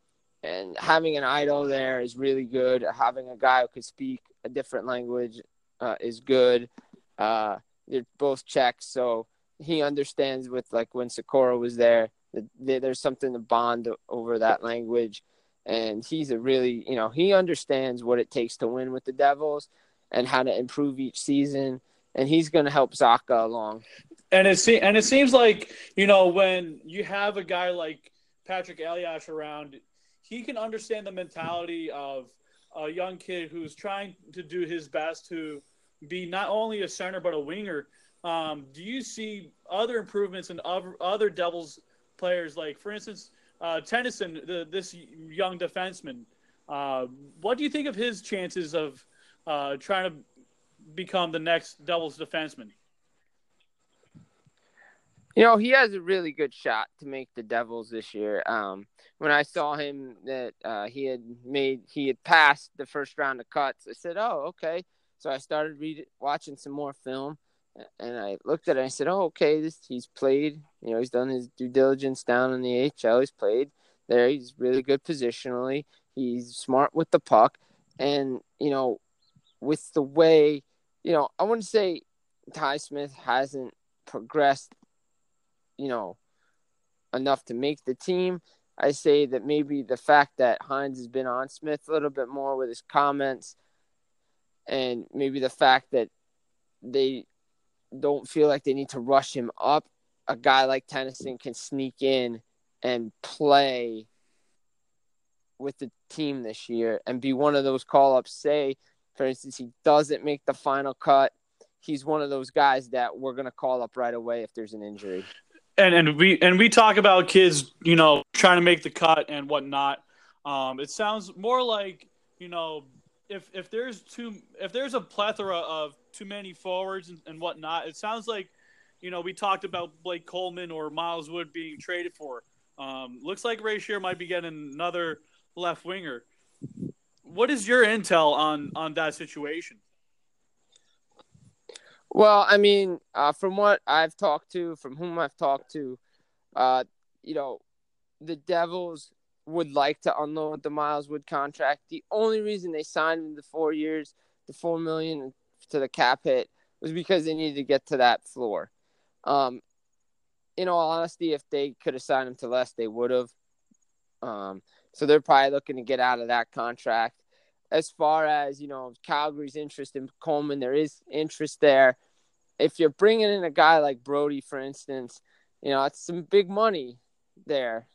And having an idol there is really good. Having a guy who could speak a different language uh, is good. Uh, they're both Czechs, so he understands with, like, when Sykora was there, there's something to bond over that language. And he's a really, you know, he understands what it takes to win with the Devils and how to improve each season. And he's going to help Zacha along. And it, se- and it seems like, you know, when you have a guy like Patrick Elias around, he can understand the mentality of a young kid who's trying to do his best to be not only a center but a winger. Um, do you see other improvements in other, other Devils players, like, for instance, uh, Tennyson, the, this young defenseman? Uh, what do you think of his chances of uh, trying to become the next Devils defenseman? You know, he has a really good shot to make the Devils this year. Um, when I saw him that uh, he had made, he had passed the first round of cuts, I said, "Oh, okay." So I started read, watching some more film. And I looked at it and I said, oh, okay, this he's played. You know, he's done his due diligence down in the A H L. He's played there. He's really good positionally. He's smart with the puck. And, you know, with the way, you know, I wouldn't say Ty Smith hasn't progressed, you know, enough to make the team. I say that maybe the fact that Hynes has been on Smith a little bit more with his comments, and maybe the fact that they – don't feel like they need to rush him up. A guy like Tennyson can sneak in and play with the team this year and be one of those call-ups. Say, for instance, he doesn't make the final cut. He's one of those guys that we're going to call up right away if there's an injury. And and we and we talk about kids, you know, trying to make the cut and whatnot. Um, it sounds more like, you know, If if there's too if there's a plethora of too many forwards and, and whatnot, it sounds like, you know, we talked about Blake Coleman or Miles Wood being traded for. Um, looks like Ray Shero might be getting another left winger. What is your intel on, on that situation? Well, I mean, uh, from what I've talked to, from whom I've talked to, uh, you know, the Devils would like to unload the Miles Wood contract. The only reason they signed him the four years, the four million to the cap hit, was because they needed to get to that floor. Um, in all honesty, if they could have signed him to less, they would have. Um, so they're probably looking to get out of that contract. As far as, you know, Calgary's interest in Coleman, there is interest there. If you're bringing in a guy like Brody, for instance, you know, it's some big money there.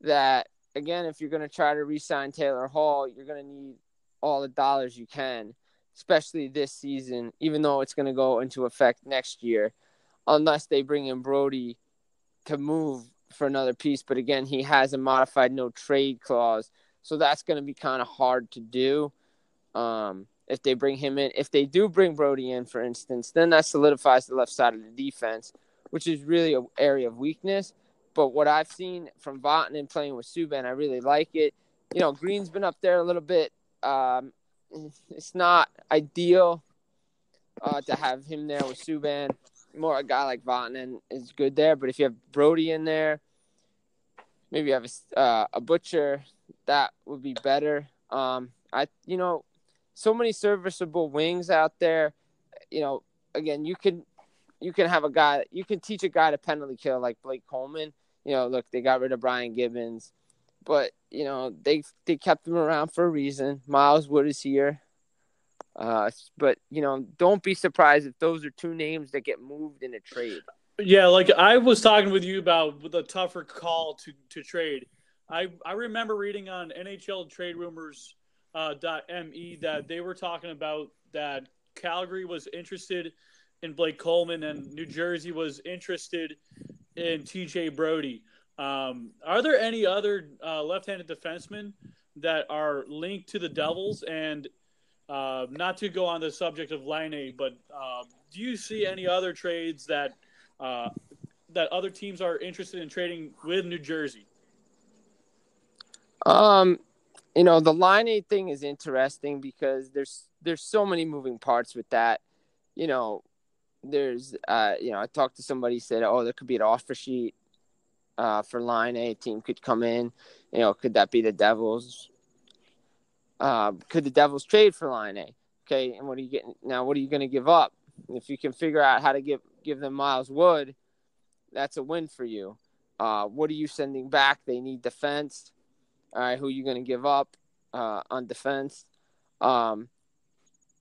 That, again, if you're going to try to re-sign Taylor Hall, you're going to need all the dollars you can, especially this season, even though it's going to go into effect next year, unless they bring in Brody to move for another piece. But, again, he has a modified no-trade clause, so that's going to be kind of hard to do um, if they bring him in. If they do bring Brody in, for instance, then that solidifies the left side of the defense, which is really an area of weakness. But what I've seen from Vatanen playing with Subban, I really like it. You know, Green's been up there a little bit. Um, it's not ideal uh, to have him there with Subban. More a guy like Vatanen is good there. But if you have Brody in there, maybe you have a, uh, a Butcher, that would be better. Um, I, you know, so many serviceable wings out there. You know, again, you can you can have a guy. You can teach a guy to penalty kill like Blake Coleman. You know, look, they got rid of Brian Gibbons, but, you know, they they kept him around for a reason. Miles Wood is here. Uh, but, you know, don't be surprised if those are two names that get moved in a trade. Yeah, like I was talking with you about the tougher call to, to trade. I, I remember reading on N H L Trade Rumors uh, .me that they were talking about that Calgary was interested in Blake Coleman and New Jersey was interested in T J Brody. Um, are there any other uh, left-handed defensemen that are linked to the Devils? And Uh, not to go on the subject of Laine, but uh, do you see any other trades that uh, that other teams are interested in trading with New Jersey? Um, you know, the Laine thing is interesting because there's there's so many moving parts with that. You know, there's uh, you know, I talked to somebody, said, oh, there could be an offer sheet uh, for Laine. A team could come in. You know, could that be the Devils? Uh, could the Devils trade for Laine? Okay, and what are you getting now? What are you going to give up? If you can figure out how to give give them Miles Wood, that's a win for you. Uh, what are you sending back? They need defense. All right, who are you going to give up uh, on defense? Um,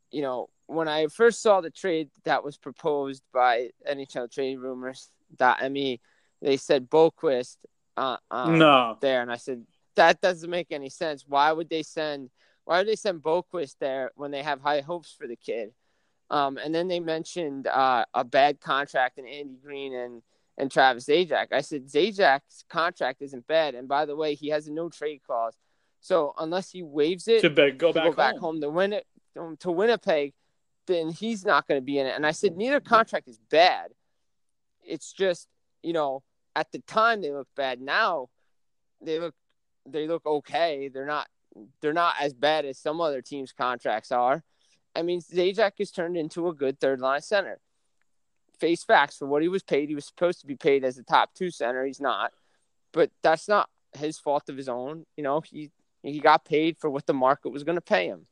you know, when I first saw the trade that was proposed by N H L Trade Rumors dot me, they said Boqvist uh, um, no. there, and I said, that doesn't make any sense. Why would they send why would they send Boqvist there when they have high hopes for the kid? Um, and then they mentioned uh, a bad contract in Andy Green and, and Travis Zajac. I said, Zajak's contract isn't bad. And by the way, he has a no trade clause. So unless he waives it to be, go, to back, go back home, home to, win it, to Winnipeg, then he's not going to be in it. And I said, neither contract is bad. It's just, you know, at the time they look bad. Now they look They look okay. They're not. They're not as bad as some other teams' contracts are. I mean, Zajac has turned into a good third line center. Face facts, for what he was paid, he was supposed to be paid as a top two center. He's not, but that's not his fault of his own. You know, he he got paid for what the market was going to pay him.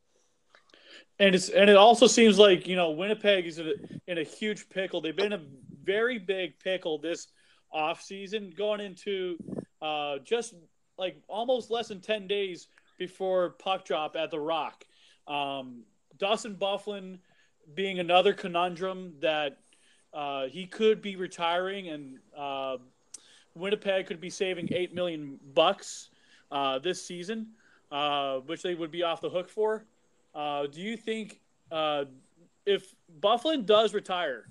And it's and it also seems like, you know, Winnipeg is in a, in a huge pickle. They've been in a very big pickle this offseason, going into uh, just. like almost less than ten days before puck drop at the Rock. Um, Dustin Byfuglien being another conundrum that uh, he could be retiring, and uh, Winnipeg could be saving eight million dollars bucks uh, this season, uh, which they would be off the hook for. Uh, do you think uh, if Byfuglien does retire,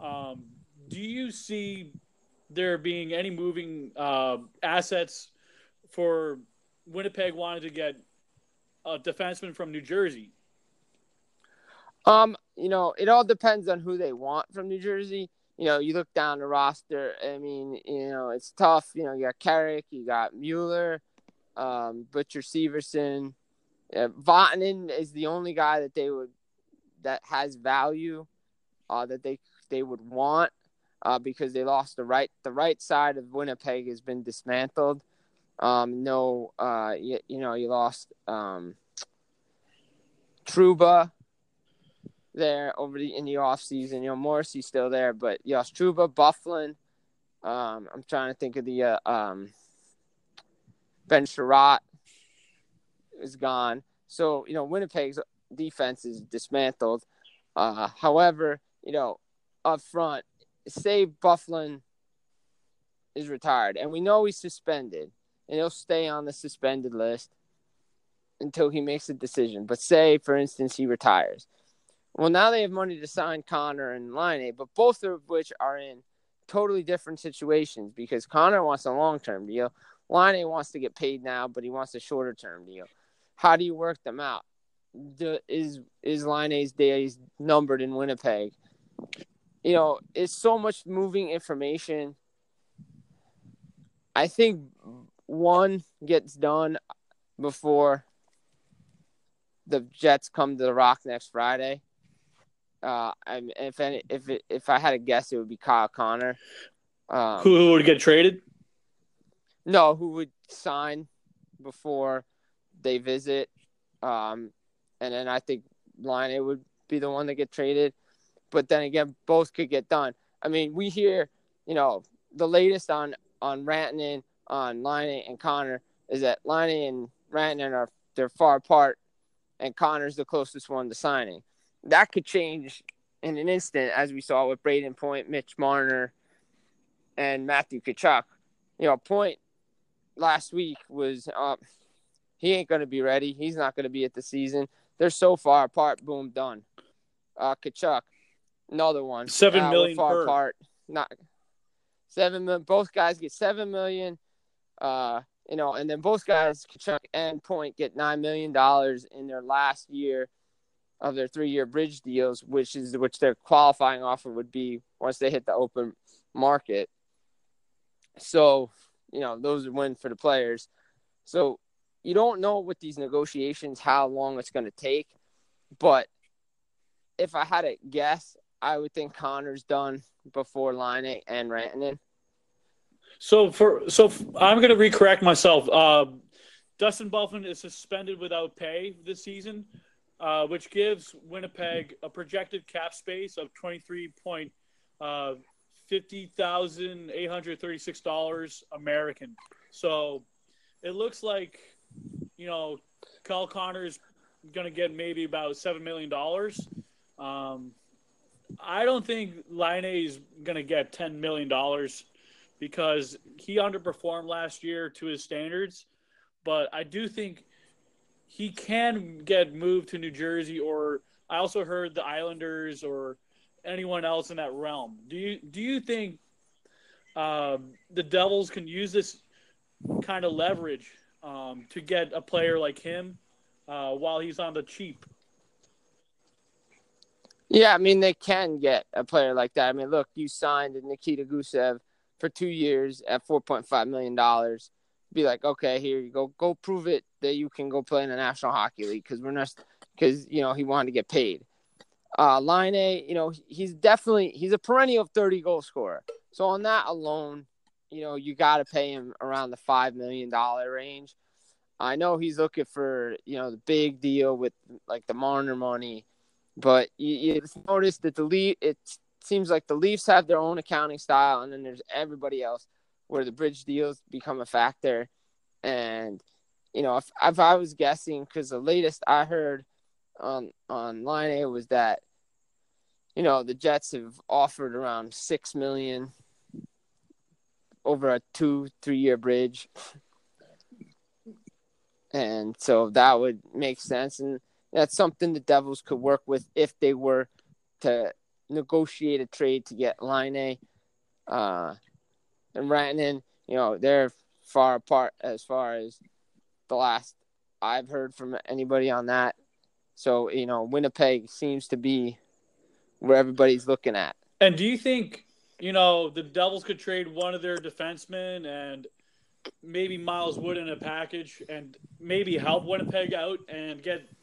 um, do you see there being any moving uh, assets for Winnipeg wanted to get a defenseman from New Jersey? Um, you know, it all depends on who they want from New Jersey. You know, you look down the roster, I mean, you know, it's tough. You know, you got Carrick, you got Mueller, um, Butcher, Severson. Yeah, Vatanen is the only guy that they would – that has value uh, that they they would want uh, because they lost the right – the right side of Winnipeg has been dismantled. Um, no, uh, you, you know, you lost um, Trouba there over the, in the offseason. You know, Morrissey's still there, but you lost Trouba, Byfuglien. Um, I'm trying to think of the uh, um, Ben Sherratt is gone. So, you know, Winnipeg's defense is dismantled. Uh, however, you know, up front, say Byfuglien is retired, and we know he's suspended. And he'll stay on the suspended list until he makes a decision. But say, for instance, he retires. Well, now they have money to sign Connor and Laine, but both of which are in totally different situations because Connor wants a long-term deal. Laine wants to get paid now, but he wants a shorter-term deal. How do you work them out? The, is is Laine's days numbered in Winnipeg? You know, it's so much moving information. I think one gets done before the Jets come to the Rock next Friday. Uh, I mean, if any, if it, if I had a guess, it would be Kyle Connor. Um, who would get traded? No, who would sign before they visit? Um, and then I think Laine would be the one that get traded. But then again, both could get done. I mean, we hear, you know, the latest on on Rantanen. On Laine and Connor is that Laine and Rantanen are they're far apart, and Connor's the closest one to signing. That could change in an instant, as we saw with Braden Point, Mitch Marner, and Matthew Tkachuk. You know, Point last week was uh, he ain't going to be ready. He's not going to be at the season. They're so far apart. Boom, done. Uh, Tkachuk, another one. Seven uh, million far per. apart. Not seven million. Both guys get seven million. Uh, you know, and then both guys, Tkachuk and Point, get nine million dollars in their last year of their three-year bridge deals, which is which their qualifying offer would be once they hit the open market. So, you know, those are win for the players. So you don't know with these negotiations how long it's going to take, but if I had to guess, I would think Connor's done before Laine and Rantanen. So for so f- I'm going to recorrect myself. Uh, Dustin Byfuglien is suspended without pay this season, uh, which gives Winnipeg a projected cap space of twenty-three million fifty thousand eight hundred thirty-six dollars American. So it looks like, you know, Kyle Connor's going to get maybe about seven million dollars. Um, I don't think Laine is going to get ten million dollars because he underperformed last year to his standards. But I do think he can get moved to New Jersey, or I also heard the Islanders or anyone else in that realm. Do you do you think uh, the Devils can use this kind of leverage um, to get a player like him uh, while he's on the cheap? Yeah, I mean, they can get a player like that. I mean, look, you signed Nikita Gusev for two years at four point five million dollars. Be like, okay, here you go. Go prove it that you can go play in the National Hockey League because we're not – because, you know, he wanted to get paid. Uh, Laine, you know, he's definitely – he's a perennial thirty-goal scorer. So on that alone, you know, you got to pay him around the five million dollars range. I know he's looking for, you know, the big deal with, like, the Marner money. But you, you notice that the Le- it seems like the Leafs have their own accounting style, and then there's everybody else where the bridge deals become a factor. And, you know, if, if I was guessing, because the latest I heard on, on Laine was that, you know, the Jets have offered around six million dollars over a two, three-year bridge. And so that would make sense. And that's something the Devils could work with if they were to negotiate a trade to get Laine. Uh, and Rantanen, you know, they're far apart as far as the last I've heard from anybody on that. So, you know, Winnipeg seems to be where everybody's looking at. And do you think, you know, the Devils could trade one of their defensemen and maybe Miles Wood in a package and maybe help Winnipeg out and get –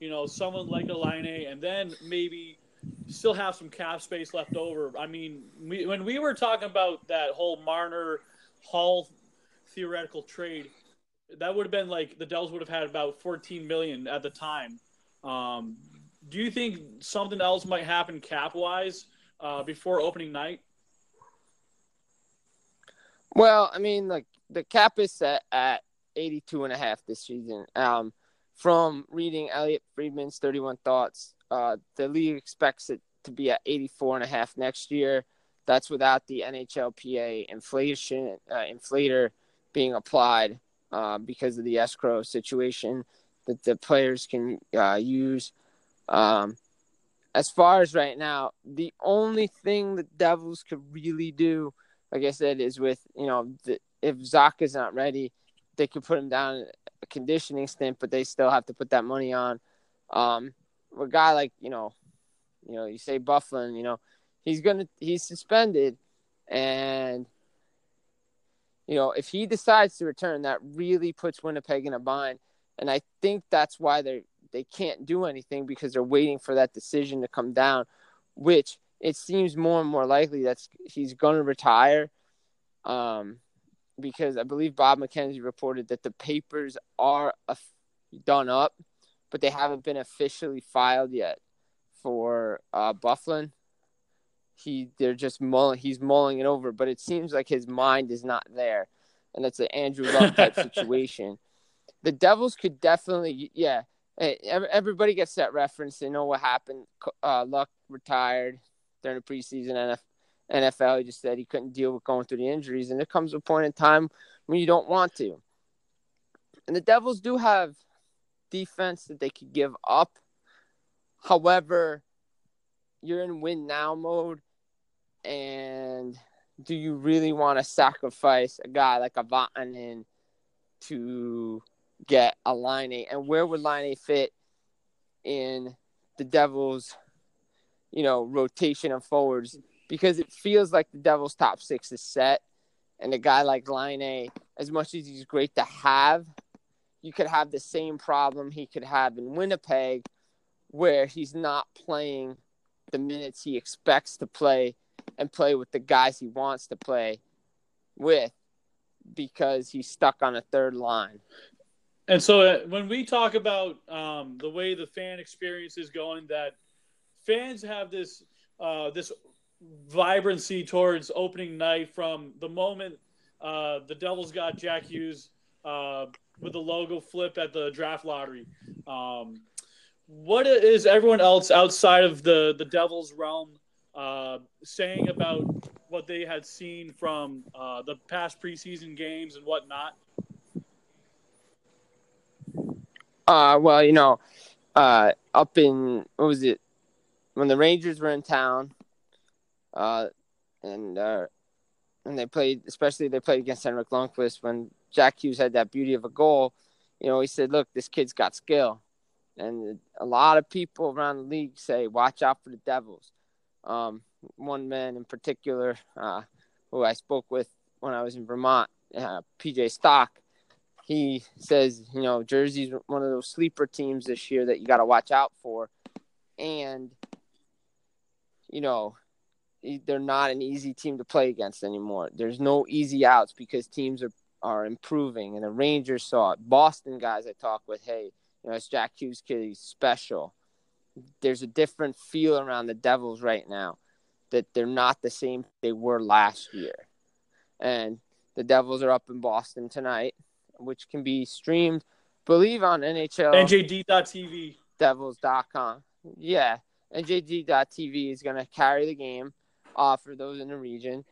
you know, someone like a Laine, and then maybe still have some cap space left over? I mean, we, when we were talking about that whole Marner-Hall theoretical trade, that would have been like the Devils would have had about fourteen million dollars at the time. Um, do you think something else might happen cap-wise uh, before opening night? Well, I mean, like the cap is set at eighty-two and a half this season. Um, From reading Elliot Friedman's thirty-one Thoughts, uh, the league expects it to be at eighty-four and a half next year. That's without the N H L P A inflation uh, inflator being applied uh, because of the escrow situation that the players can uh, use. Um, as far as right now, the only thing the Devils could really do, like I said, is with, you know, the, if Zacha's not ready, they could put him down a conditioning stint, but they still have to put that money on. Um, a guy like, you know, you know, you say Byfuglien, you know, he's gonna he's suspended, and you know, if he decides to return, that really puts Winnipeg in a bind. And I think that's why they they can't do anything, because they're waiting for that decision to come down, which it seems more and more likely that he's gonna retire. Um. Because I believe Bob McKenzie reported that the papers are done up, but they haven't been officially filed yet for uh, Byfuglien. He, they're just mulling, he's mulling it over, but it seems like his mind is not there, and that's an Andrew Luck type situation. The Devils could definitely, yeah. Everybody gets that reference. They know what happened. Uh, Luck retired during the preseason N F L. N F L, he just said he couldn't deal with going through the injuries, and there comes a point in time when you don't want to. And the Devils do have defense that they could give up. However, you're in win-now mode, and do you really want to sacrifice a guy like a Vatanen to get a Laine? And where would Laine fit in the Devils, you know, rotation of forwards, because it feels like the Devils' top six is set. And a guy like Laine, as much as he's great to have, you could have the same problem he could have in Winnipeg, where he's not playing the minutes he expects to play and play with the guys he wants to play with, because he's stuck on a third line. And so uh, when we talk about um, the way the fan experience is going, that fans have this uh, this vibrancy towards opening night from the moment uh, the Devils got Jack Hughes uh, with the logo flip at the draft lottery. Um, what is everyone else outside of the, the Devils realm uh, saying about what they had seen from uh, the past preseason games and whatnot? Uh, well, you know, uh, up in, what was it, when the Rangers were in town, uh, and uh, and they played, especially they played against Henrik Lundqvist, when Jack Hughes had that beauty of a goal, you know, he said, look, this kid's got skill. And a lot of people around the league say, watch out for the Devils. Um, one man in particular uh, who I spoke with when I was in Vermont, uh, P J Stock, he says, you know, Jersey's one of those sleeper teams this year that you got to watch out for. And, you know, they're not an easy team to play against anymore. There's no easy outs because teams are, are improving. And the Rangers saw it. Boston guys I talked with, hey, you know, it's Jack Hughes' kid. He's special. There's a different feel around the Devils right now that they're not the same they were last year. And the Devils are up in Boston tonight, which can be streamed, believe, on N H L. N J D dot T V. Devils dot com. Yeah, N J D dot T V is going to carry the game uh, for those in the region.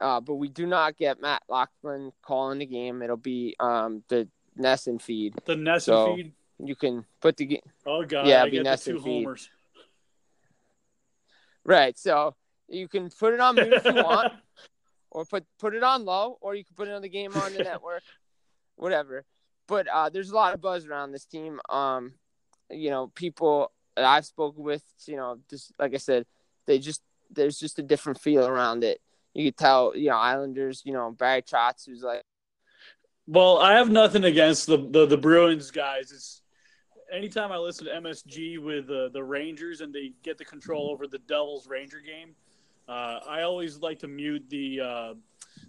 Uh, but we do not get Matt Lachlan calling the game. It'll be um, the Nesson feed. The Nesson so feed? You can put the game. Oh, God. Yeah, it'll be Nesson two feed. Homers. Right, so you can put it on mute if you want, or put, put it on low, or you can put another game on the network. Whatever. But uh, there's a lot of buzz around this team. Um, you know, people that I've spoken with, you know, just like I said, they just there's just a different feel around it. You could tell, you know, Islanders, you know, Barry Trotz, who's like, well, I have nothing against the the, the Bruins guys. It's anytime I listen to M S G with uh, the Rangers and they get the control over the Devils Ranger game, uh, I always like to mute the uh,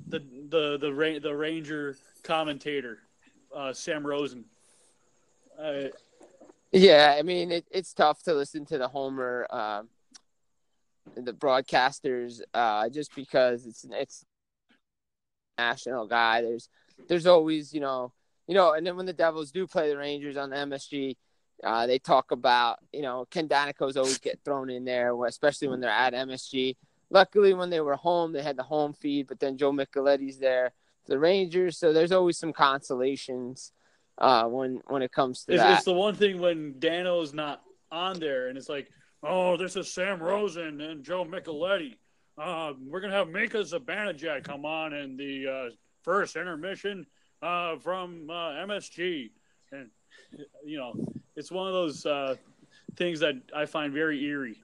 the the the, Ra- the Ranger. commentator uh Sam Rosen. Uh, yeah, I mean it, it's tough to listen to the Homer uh, the broadcasters uh just because it's it's national guy. There's there's always, you know, you know, and then when the Devils do play the Rangers on the M S G, uh they talk about, you know, Ken Danico's always get thrown in there, especially when they're at M S G. Luckily when they were home, they had the home feed, but then Joe Micheletti's there. The Rangers, so there's always some consolations uh, when when it comes to it's, that. It's the one thing when Dano's not on there, and it's like, oh, this is Sam Rosen and Joe Micheletti. Uh, we're gonna have Minka Zibanejad come on in the uh, first intermission uh, from uh, M S G, and you know, it's one of those uh, things that I find very eerie.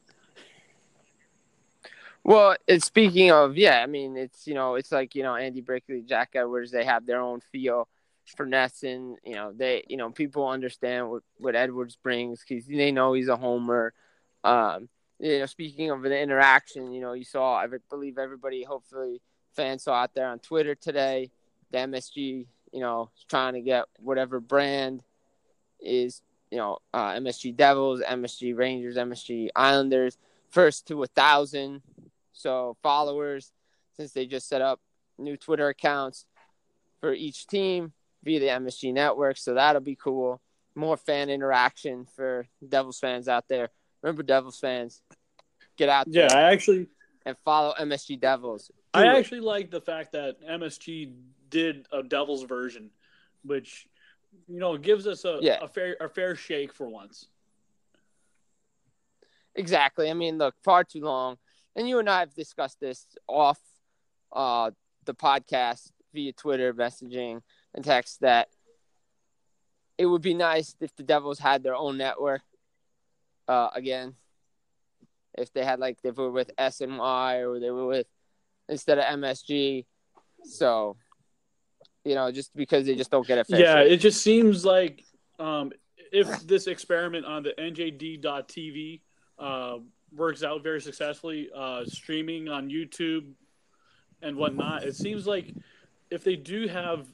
Well, it's speaking of, yeah, I mean, it's, you know, it's like, you know, Andy Brickley, Jack Edwards, they have their own feel for Nesson. You know, they, you know, people understand what, what Edwards brings because they know he's a homer. Um, you know, speaking of the interaction, you know, you saw, I believe everybody, hopefully fans saw out there on Twitter today, the M S G, you know, is trying to get whatever brand is, you know, uh, M S G Devils, M S G Rangers, M S G Islanders, first to a thousand. So followers, since they just set up new Twitter accounts for each team via the M S G network. So that'll be cool. More fan interaction for Devils fans out there. Remember, Devils fans, get out there. Yeah, I actually and follow M S G Devils. Do I it. actually like the fact that M S G did a Devils version, which, you know, gives us a, yeah. a fair a fair shake for once. Exactly. I mean, look, far too long. And you and I have discussed this off uh, the podcast via Twitter, messaging, and text that it would be nice if the Devils had their own network uh, again, if they had like, if they were with S N Y or they were with, instead of M S G. So, you know, just because they just don't get it. Yeah, it just seems like um, if this experiment on the N J D dot T V uh, works out very successfully, uh, streaming on YouTube and whatnot, it seems like if they do have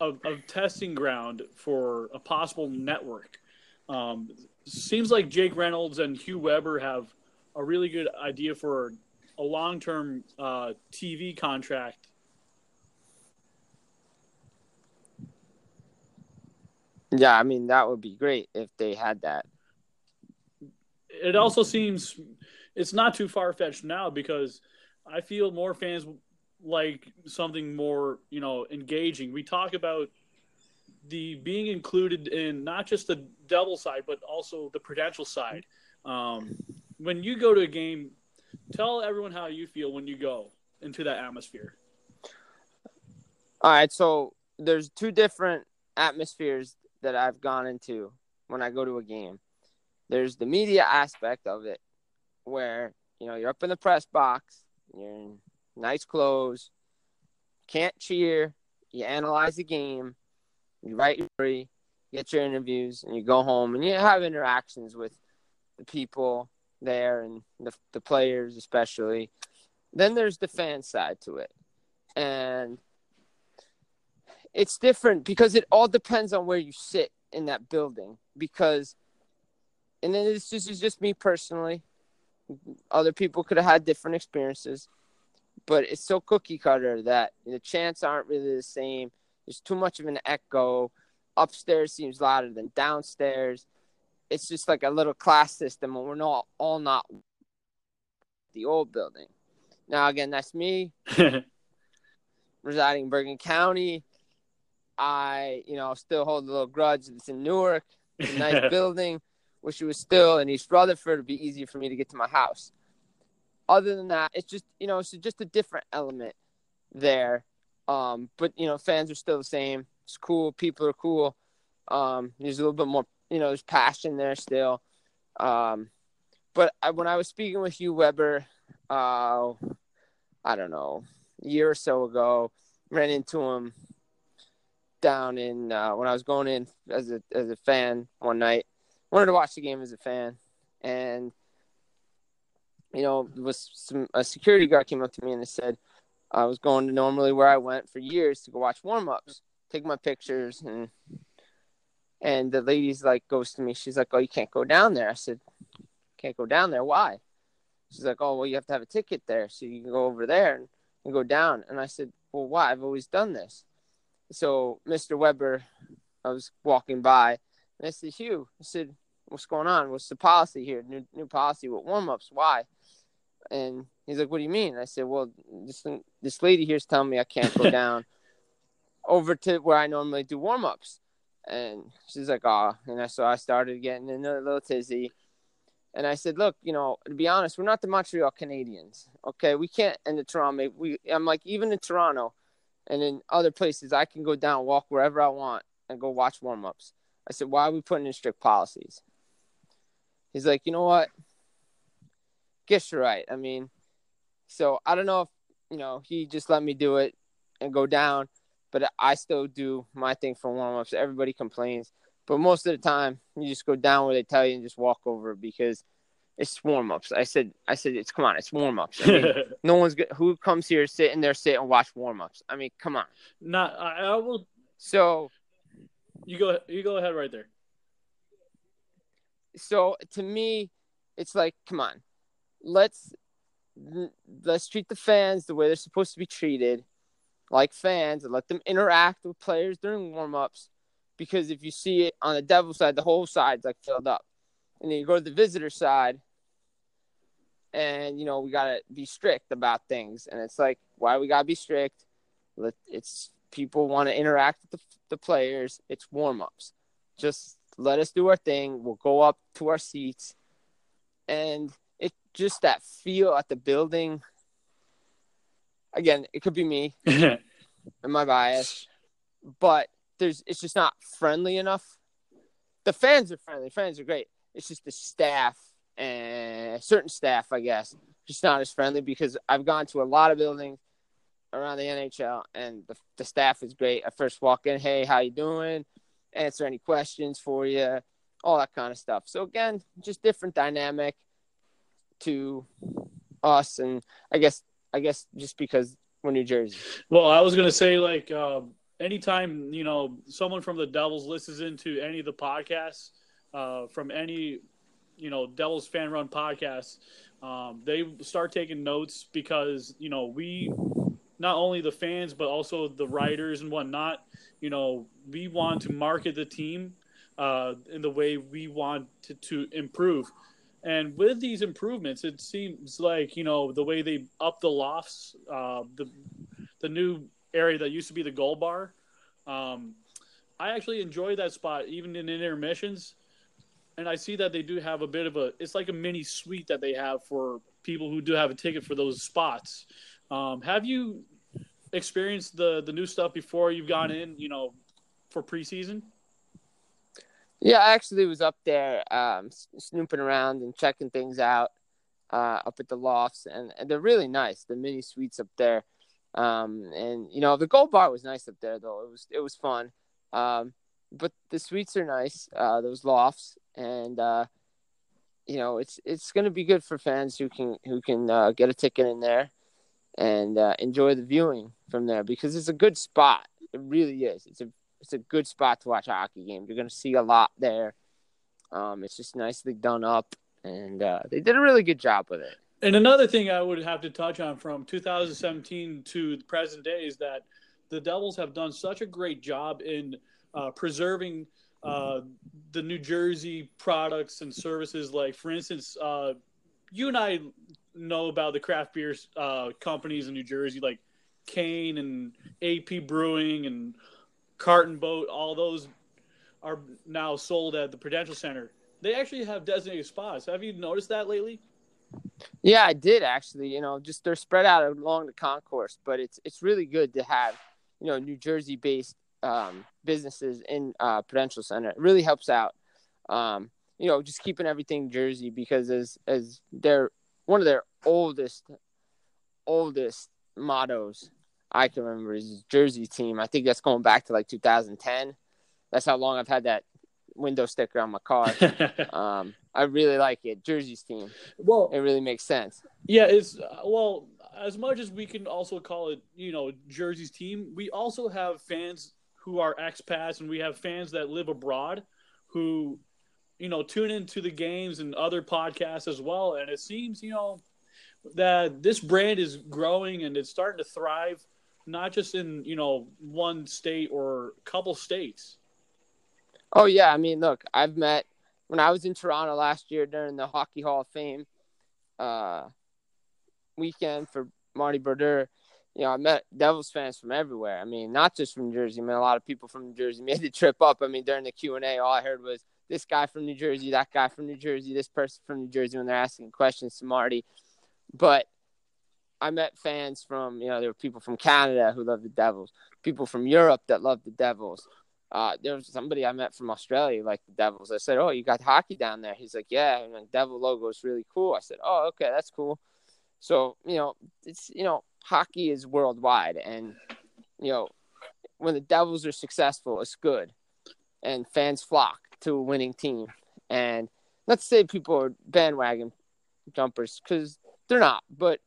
a, a testing ground for a possible network, um, seems like Jake Reynolds and Hugh Weber have a really good idea for a long-term uh, T V contract. Yeah, I mean, that would be great if they had that. It also seems it's not too far-fetched now because I feel more fans like something more, you know, engaging. We talk about the being included in not just the devil side, but also the prudential side. Um, when you go to a game, tell everyone how you feel when you go into that atmosphere. All right, so there's two different atmospheres that I've gone into when I go to a game. There's the media aspect of it where, you know, you're up in the press box, you're in nice clothes, can't cheer, you analyze the game, you write your story, get your interviews, and you go home and you have interactions with the people there and the, the players especially. Then there's the fan side to it. And it's different because it all depends on where you sit in that building. Because, and then this is just me personally. Other people could have had different experiences, but it's so cookie cutter that the chants aren't really the same. There's too much of an echo. Upstairs seems louder than downstairs. It's just like a little class system, and we're not all not the old building. Now, again, that's me residing in Bergen County. I, you know, still hold a little grudge. It's in Newark. It's a nice building. Wish it was still in East Rutherford. It would be easier for me to get to my house. Other than that, it's just, you know, it's just a different element there. Um, but, you know, fans are still the same. It's cool. People are cool. Um, there's a little bit more, you know, there's passion there still. Um, but I, when I was speaking with Hugh Weber, uh, I don't know, a year or so ago, ran into him down in uh, when I was going in as a as a fan one night, wanted to watch the game as a fan, and you know, was some a security guard came up to me and they said I was going to normally where I went for years to go watch warm ups, take my pictures, and and the lady's like goes to me, she's like, "Oh, you can't go down there." I said, "Can't go down there? Why?" She's like, "Oh, well, you have to have a ticket there, so you can go over there and, and go down." And I said, "Well, why? I've always done this." So Mister Weber, I was walking by, and I said, "Hugh," I said, "what's going on? What's the policy here? New new policy with warm-ups. Why?" And he's like, "What do you mean?" I said, "Well, this this lady here's telling me I can't go down over to where I normally do warm-ups." And she's like, "Oh," and I, so I started getting another little tizzy. And I said, "Look, you know, to be honest, we're not the Montreal Canadiens, okay? We can't end the Toronto. We, I'm like, even in Toronto." And in other places, I can go down, walk wherever I want, and go watch warm-ups. I said, "Why are we putting in strict policies?" He's like, "You know what? Guess you're right." I mean, so I don't know if, you know, he just let me do it and go down, but I still do my thing for warm-ups. Everybody complains. But most of the time, you just go down where they tell you and just walk over because it's warm-ups. I said, I said, it's come on, it's warm-ups. I mean, no one's good. Who comes here, sit in there, sit and watch warm-ups? I mean, come on. Not, I, I will. So you go, you go ahead right there. So to me, it's like, come on, let's let's treat the fans the way they're supposed to be treated, like fans, and let them interact with players during warm-ups. Because if you see it on the Devil side, the whole side's like filled up, and then you go to the visitor side. And, you know, we got to be strict about things. And it's like, why we got to be strict? It's people want to interact with the, the players. It's warm-ups. Just let us do our thing. We'll go up to our seats. And it's just that feel at the building. Again, it could be me and my bias. But there's it's just not friendly enough. The fans are friendly. Fans are great. It's just the staff, and certain staff, I guess, just not as friendly, because I've gone to a lot of buildings around the N H L, and the, the staff is great. I first walk in, hey, how you doing? Answer any questions for you, all that kind of stuff. So, again, just different dynamic to us, and I guess I guess just because we're New Jersey. Well, I was going to say, like, um, anytime, you know, someone from the Devils listens into any of the podcasts, uh, from any, you know, Devils fan-run podcasts, um, they start taking notes because, you know, we – not only the fans, but also the writers and whatnot, you know, we want to market the team uh, in the way we want to, to improve. And with these improvements, it seems like, you know, the way they up the lofts, uh, the the new area that used to be the goal bar. Um, I actually enjoy that spot, even in intermissions. And I see that they do have a bit of a, it's like a mini suite that they have for people who do have a ticket for those spots. Um, have you experienced the, the new stuff before you've gone in, you know, for preseason? Yeah, I actually was up there um, snooping around and checking things out uh, up at the lofts, and, and they're really nice, the mini suites up there. Um, and, you know, the gold bar was nice up there, though. It was it was fun. Um, but the suites are nice, uh, those lofts, and, uh, you know, it's it's going to be good for fans who can, who can uh, get a ticket in there and uh, enjoy the viewing from there, because it's a good spot. It really is. It's a it's a good spot to watch a hockey game. You're going to see a lot there. Um, it's just nicely done up, and uh, they did a really good job with it. And another thing I would have to touch on from two thousand seventeen to the present day is that the Devils have done such a great job in uh, preserving uh, the New Jersey products and services. Like, for instance, uh, you and I – know about the craft beer uh, companies in New Jersey, like Kane and A P Brewing and Cart and Boat. All those are now sold at the Prudential Center. They actually have designated spots. Have you noticed that lately? Yeah, I did actually. You know, just they're spread out along the concourse, but it's it's really good to have, you know, New Jersey-based um, businesses in uh, Prudential Center. It really helps out. Um, you know, just keeping everything Jersey, because as as they're one of their oldest, oldest mottos I can remember is Jersey Team. I think that's going back to like two thousand ten. That's how long I've had that window sticker on my car. um, I really like it, Jersey's Team. Well, it really makes sense. Yeah, it's uh, well, as much as we can also call it, you know, Jersey's Team, we also have fans who are expats, and we have fans that live abroad who, you know, tune into the games and other podcasts as well. And it seems, you know, that this brand is growing and it's starting to thrive, not just in, you know, one state or a couple states. Oh, yeah. I mean, look, I've met when I was in Toronto last year during the Hockey Hall of Fame uh, weekend for Marty Brodeur. You know, I met Devils fans from everywhere. I mean, not just from Jersey. I mean, a lot of people from New Jersey made the trip up. I mean, during the Q and A, all I heard was, this guy from New Jersey, that guy from New Jersey, this person from New Jersey when they're asking questions to Marty. But I met fans from, you know, there were people from Canada who love the Devils, people from Europe that love the Devils. Uh, there was somebody I met from Australia who liked the Devils. I said, oh, you got hockey down there? He's like, yeah, and the Devil logo is really cool. I said, oh, okay, that's cool. So, you know, it's, you know, hockey is worldwide. And, you know, when the Devils are successful, it's good. And fans flock to a winning team. And not to say people are bandwagon jumpers, because they're not, but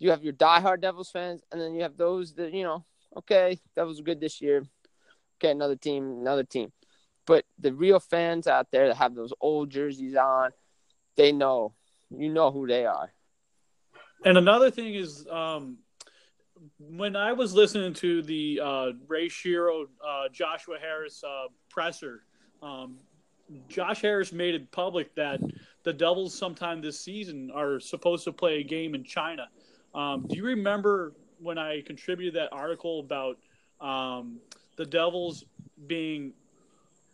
you have your diehard Devils fans, and then you have those that, you know, okay, Devils are good this year, okay, another team, another team. But the real fans out there that have those old jerseys on, they know, you know who they are. And another thing is, um, when I was listening to the uh, Ray Shero, uh, Joshua Harris uh, presser, um, Josh Harris made it public that the Devils sometime this season are supposed to play a game in China. Um, do you remember when I contributed that article about um, the Devils being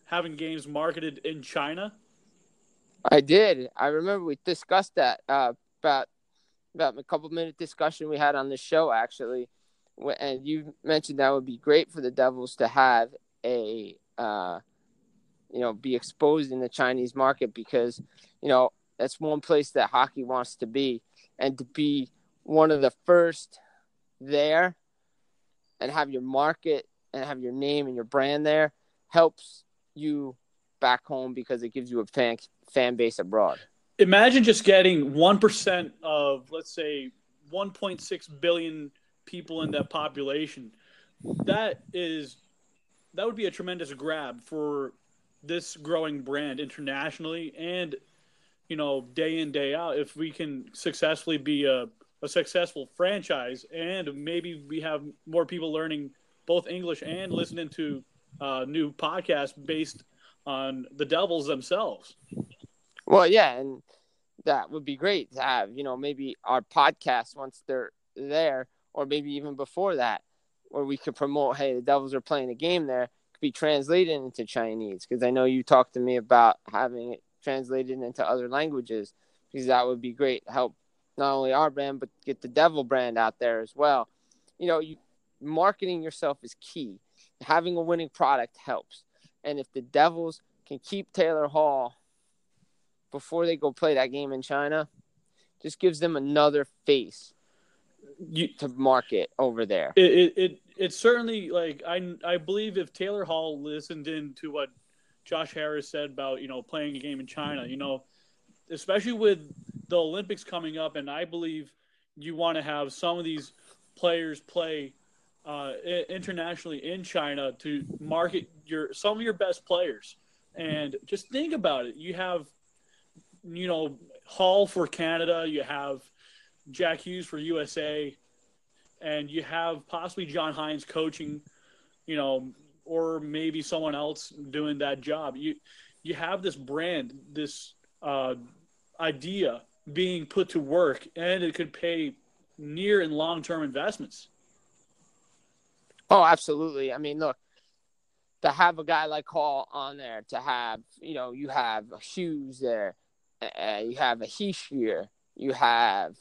having games marketed in China? I did. I remember we discussed that uh, about – about a couple-minute discussion we had on this show, actually, and you mentioned that would be great for the Devils to have a uh, you know, be exposed in the Chinese market, because, you know, that's one place that hockey wants to be, and to be one of the first there and have your market and have your name and your brand there helps you back home, because it gives you a fan, fan base abroad. Imagine just getting one percent of, let's say, one point six billion people in that population. That is, that would be a tremendous grab for this growing brand internationally, and, you know, day in, day out, if we can successfully be a, a successful franchise, and maybe we have more people learning both English and listening to uh, new podcasts based on the Devils themselves. Well, yeah, and that would be great to have, you know, maybe our podcast once they're there, or maybe even before that, where we could promote, hey, the Devils are playing a game there, could be translated into Chinese, because I know you talked to me about having it translated into other languages, because that would be great to help not only our brand, but get the Devil brand out there as well. You know, you, marketing yourself is key. Having a winning product helps. And if the Devils can keep Taylor Hall before they go play that game in China, just gives them another face you, to market over there. It, it it it's certainly, like, I I believe if Taylor Hall listened in to what Josh Harris said about, you know, playing a game in China, you know, especially with the Olympics coming up, and I believe you want to have some of these players play uh, internationally in China to market your some of your best players. And just think about it. You have, you know, Hall for Canada, you have Jack Hughes for U S A, and you have possibly John Hynes coaching, you know, or maybe someone else doing that job. You you have this brand, this uh, idea being put to work, and it could pay near and long-term investments. Oh, absolutely. I mean, look, to have a guy like Hall on there, to have, you know, you have Hughes there, uh, you have a Hischier, you have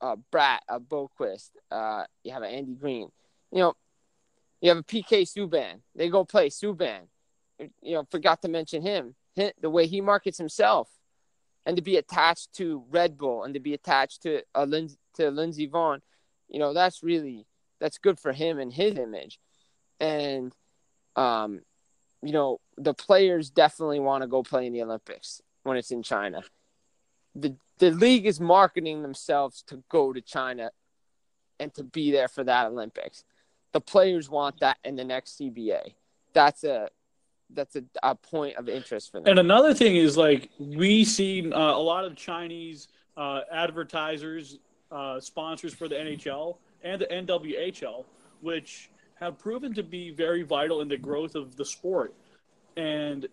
a Brat, a Boqvist, uh, you have an Andy Green, you know, you have a P K Subban. They go play Subban. You know, forgot to mention him. The way he markets himself, and to be attached to Red Bull, and to be attached to a Lindsey, to Lindsey Vonn, you know, that's really that's good for him and his image. And, um, you know, the players definitely want to go play in the Olympics when it's in China. The the league is marketing themselves to go to China and to be there for that Olympics. The players want that in the next C B A. That's a that's a, a point of interest for them. And another thing is, like, we see uh, a lot of Chinese uh, advertisers, uh, sponsors for the N H L and the N W H L, which have proven to be very vital in the growth of the sport. And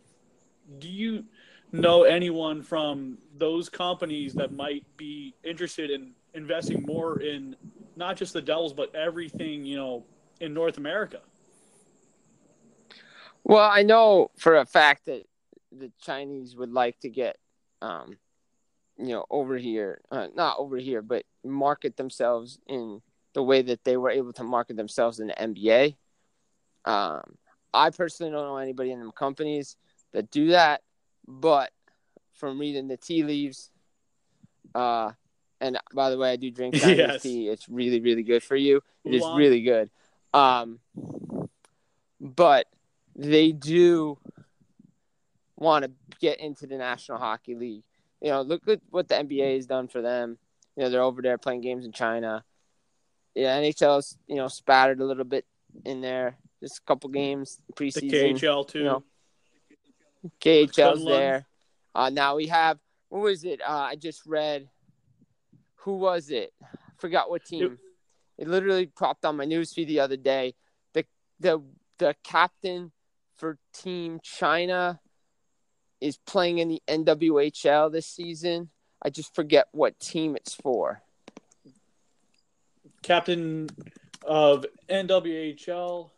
do you know anyone from those companies that might be interested in investing more in not just the Devils, but everything, you know, in North America? Well, I know for a fact that the Chinese would like to get, um, you know, over here, uh, not over here, but market themselves in the way that they were able to market themselves in the N B A. Um, I personally don't know anybody in them companies that do that, but from reading the tea leaves, uh, and by the way, I do drink Chinese yes. tea. It's really, really good for you. It is really good. Um, but they do want to get into the National Hockey League. You know, look at what the N B A has done for them. You know, they're over there playing games in China. Yeah, N H L's, you know, spattered a little bit in there. Just a couple games preseason. The K H L too. You know, K H L's there. Uh, now we have, what was it? Uh, I just read, who was it? I forgot what team. It- It literally popped on my newsfeed the other day. The the the captain for Team China is playing in the N W H L this season. I just forget what team it's for. Captain of N W H L,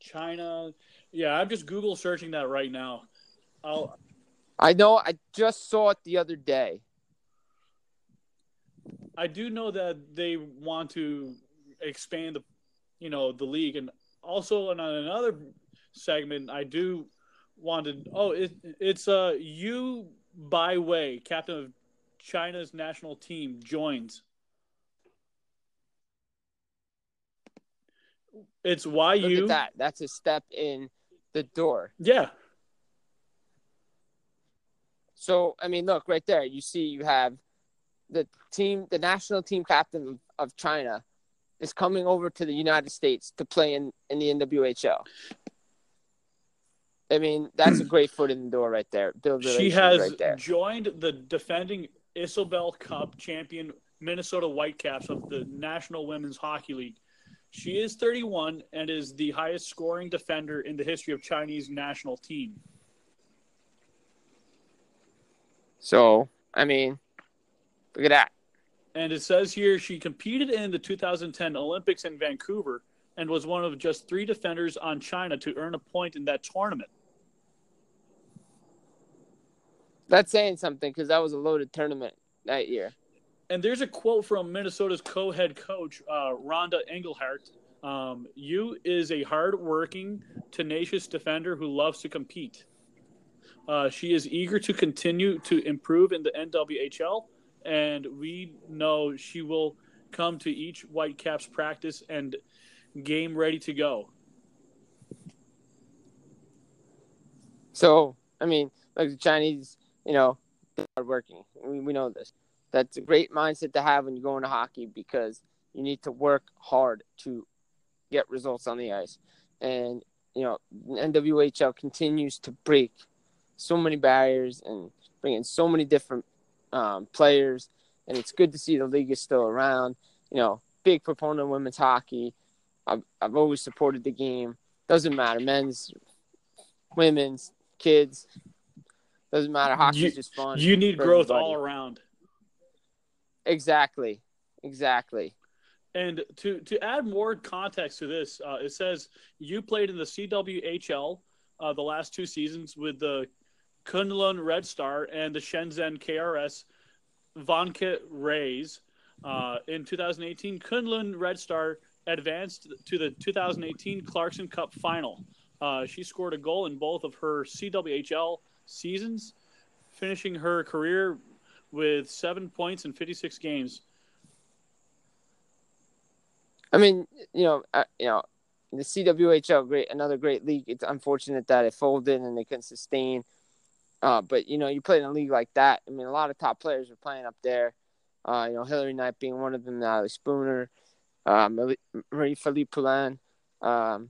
China. Yeah, I'm just Google searching that right now. I'll... I know. I just saw it the other day. I do know that they want to expand the, you know, the league. And also on another segment, I do wanted. Oh, it, it's uh, Yu Baiwei, captain of China's national team, joins. It's Y U. Look at that. That's a step in the door. Yeah. So, I mean, look, right there, you see you have the team, the national team captain of China is coming over to the United States to play in, in the N W H L. I mean, that's a great foot in the door right there. Build she has right there. Joined the defending Isobel Cup champion Minnesota Whitecaps of the National Women's Hockey League. She is thirty-one and is the highest scoring defender in the history of Chinese national team. So, I mean, look at that. And it says here she competed in the two thousand ten Olympics in Vancouver and was one of just three defenders on China to earn a point in that tournament. That's saying something because that was a loaded tournament that year. And there's a quote from Minnesota's co-head coach, uh, Rhonda Engelhardt. Um, Yu is a hard-working, tenacious defender who loves to compete. Uh, she is eager to continue to improve in the N W H L, and we know she will come to each Whitecaps practice and game ready to go. So, I mean, like the Chinese, you know, hard-working. We, we know this. That's a great mindset to have when you go into hockey because you need to work hard to get results on the ice. And, you know, N W H L continues to break so many barriers and bring in so many different um, players. And it's good to see the league is still around. You know, big proponent of women's hockey. I've, I've always supported the game. Doesn't matter, men's, women's, kids. Doesn't matter. Hockey's you, just fun. You need growth everybody. All around. Exactly, exactly. And to, to add more context to this, uh, it says you played in the C W H L uh, the last two seasons with the Kunlun Red Star and the Shenzhen K R S Vanke Rays. Uh, in twenty eighteen, Kunlun Red Star advanced to the twenty eighteen Clarkson Cup final. Uh, she scored a goal in both of her C W H L seasons, finishing her career with seven points in fifty-six games. I mean, you know, uh, you know, the C W H L, great, another great league. It's unfortunate that it folded and they couldn't sustain. Uh, but you know, you play in a league like that. I mean, a lot of top players are playing up there. Uh, you know, Hillary Knight being one of them, Natalie Spooner, uh, Marie-Philippe Poulin. Um,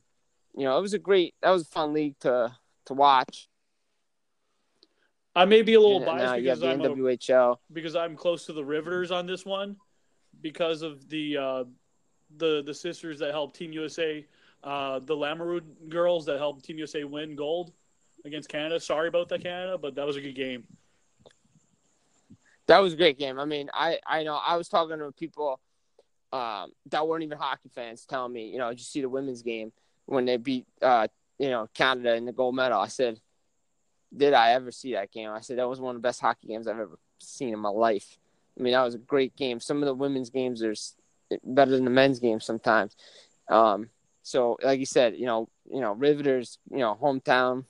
you know, it was a great. That was a fun league to to watch. I may be a little biased because I'm, a, because I'm close to the Riveters on this one because of the uh, the the sisters that helped Team U S A, uh, the Lamoureux girls that helped Team U S A win gold against Canada. Sorry about that, Canada, but that was a good game. That was a great game. I mean, I, I know I was talking to people um, that weren't even hockey fans telling me, you know, did you see the women's game when they beat, uh, you know, Canada in the gold medal? I said, did I ever see that game? I said that was one of the best hockey games I've ever seen in my life. I mean, that was a great game. Some of the women's games are better than the men's games sometimes. Um, so, like you said, you know, you know, Riveters, you know, hometown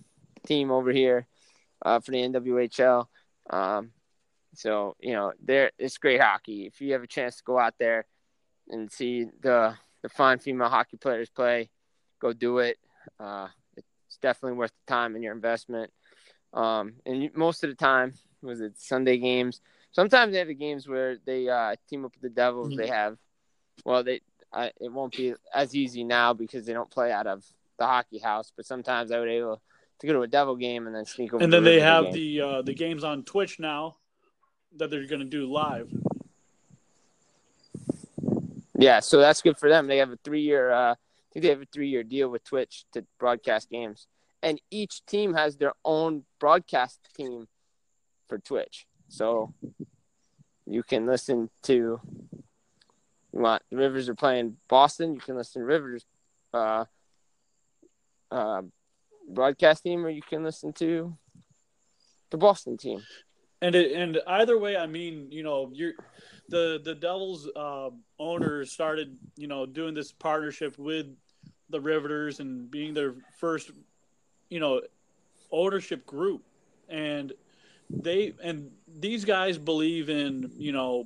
team over here uh, for the N W H L. Um, so, you know, there it's great hockey. If you have a chance to go out there and see the the fine female hockey players play, go do it. Uh, it's definitely worth the time and your investment. Um, and most of the time, was it Sunday games? Sometimes they have the games where they uh, team up with the Devils. They have, well, they I, it won't be as easy now because they don't play out of the hockey house. But sometimes I would be able to go to a Devil game and then sneak over. And then the they have game. the uh, the games on Twitch now that they're going to do live. Yeah, so that's good for them. They have a three year. Uh, I think they have a three year deal with Twitch to broadcast games. And each team has their own broadcast team for Twitch. So you can listen to you want the Rivers are playing Boston, you can listen to Rivers uh, uh, broadcast team, or you can listen to the Boston team. And it, and either way, I mean, you know, you're the the Devils uh, owner started, you know, doing this partnership with the Riveters and being their first, you know, ownership group, and they and these guys believe in, you know,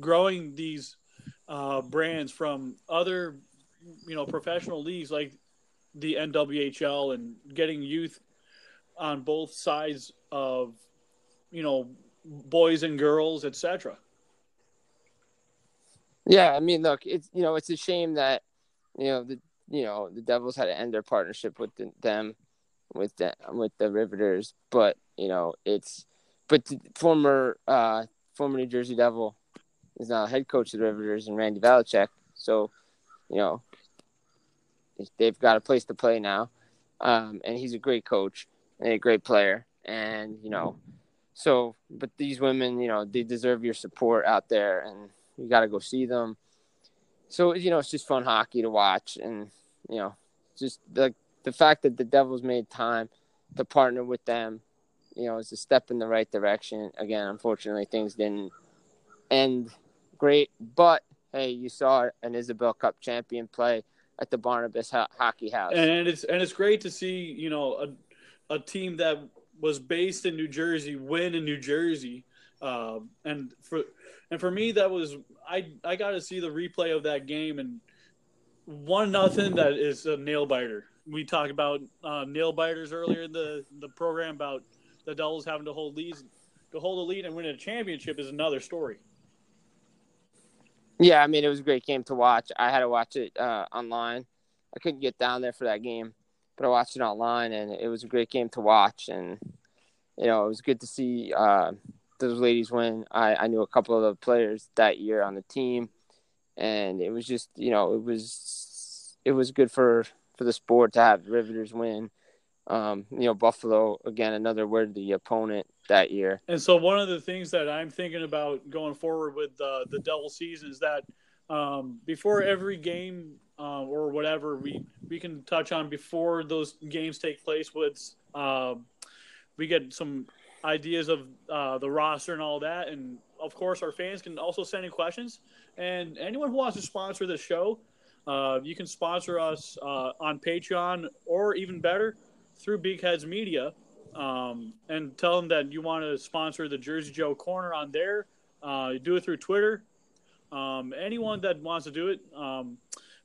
growing these uh, brands from other, you know, professional leagues like the N W H L and getting youth on both sides of, you know, boys and girls, et cetera. Yeah, I mean, look, it's, you know, it's a shame that, you know, the you know the Devils had to end their partnership with the, them, with the with the Riveters, but you know it's, but the former uh, former New Jersey Devil is now head coach of the Riveters and Randy Valachek, so you know they've got a place to play now, um, and he's a great coach and a great player, and you know, so but these women, you know, they deserve your support out there, and you got to go see them. So, you know, it's just fun hockey to watch. And, you know, just the, the fact that the Devils made time to partner with them, you know, is a step in the right direction. Again, unfortunately, things didn't end great. But, hey, you saw an Isabel Cup champion play at the Barnabas Ho- Hockey House. And it's and it's great to see, you know, a, a team that was based in New Jersey win in New Jersey. Um, and for and for me, that was I I got to see the replay of that game, and one nothing that is a nail biter. We talked about uh, nail biters earlier in the, the program about the Devils having to hold leads, to hold a lead and win a championship is another story. Yeah, I mean it was a great game to watch. I had to watch it uh, online. I couldn't get down there for that game, but I watched it online, and it was a great game to watch. And you know it was good to see. Uh, Those ladies win. I, I knew a couple of the players that year on the team, and it was just you know it was it was good for, for the sport to have the Riveters win. Um, you know Buffalo again, another worthy opponent that year. And so one of the things that I'm thinking about going forward with uh, the Devil season is that um, before every game uh, or whatever we we can touch on before those games take place with uh, we get some ideas of uh, the roster and all that. And, of course, our fans can also send in questions. And anyone who wants to sponsor the show, uh, you can sponsor us uh, on Patreon or, even better, through Big Heads Media. Um, and tell them that you want to sponsor the Jersey Joe Corner on there. Uh, do it through Twitter. Um, anyone that wants to do it, um,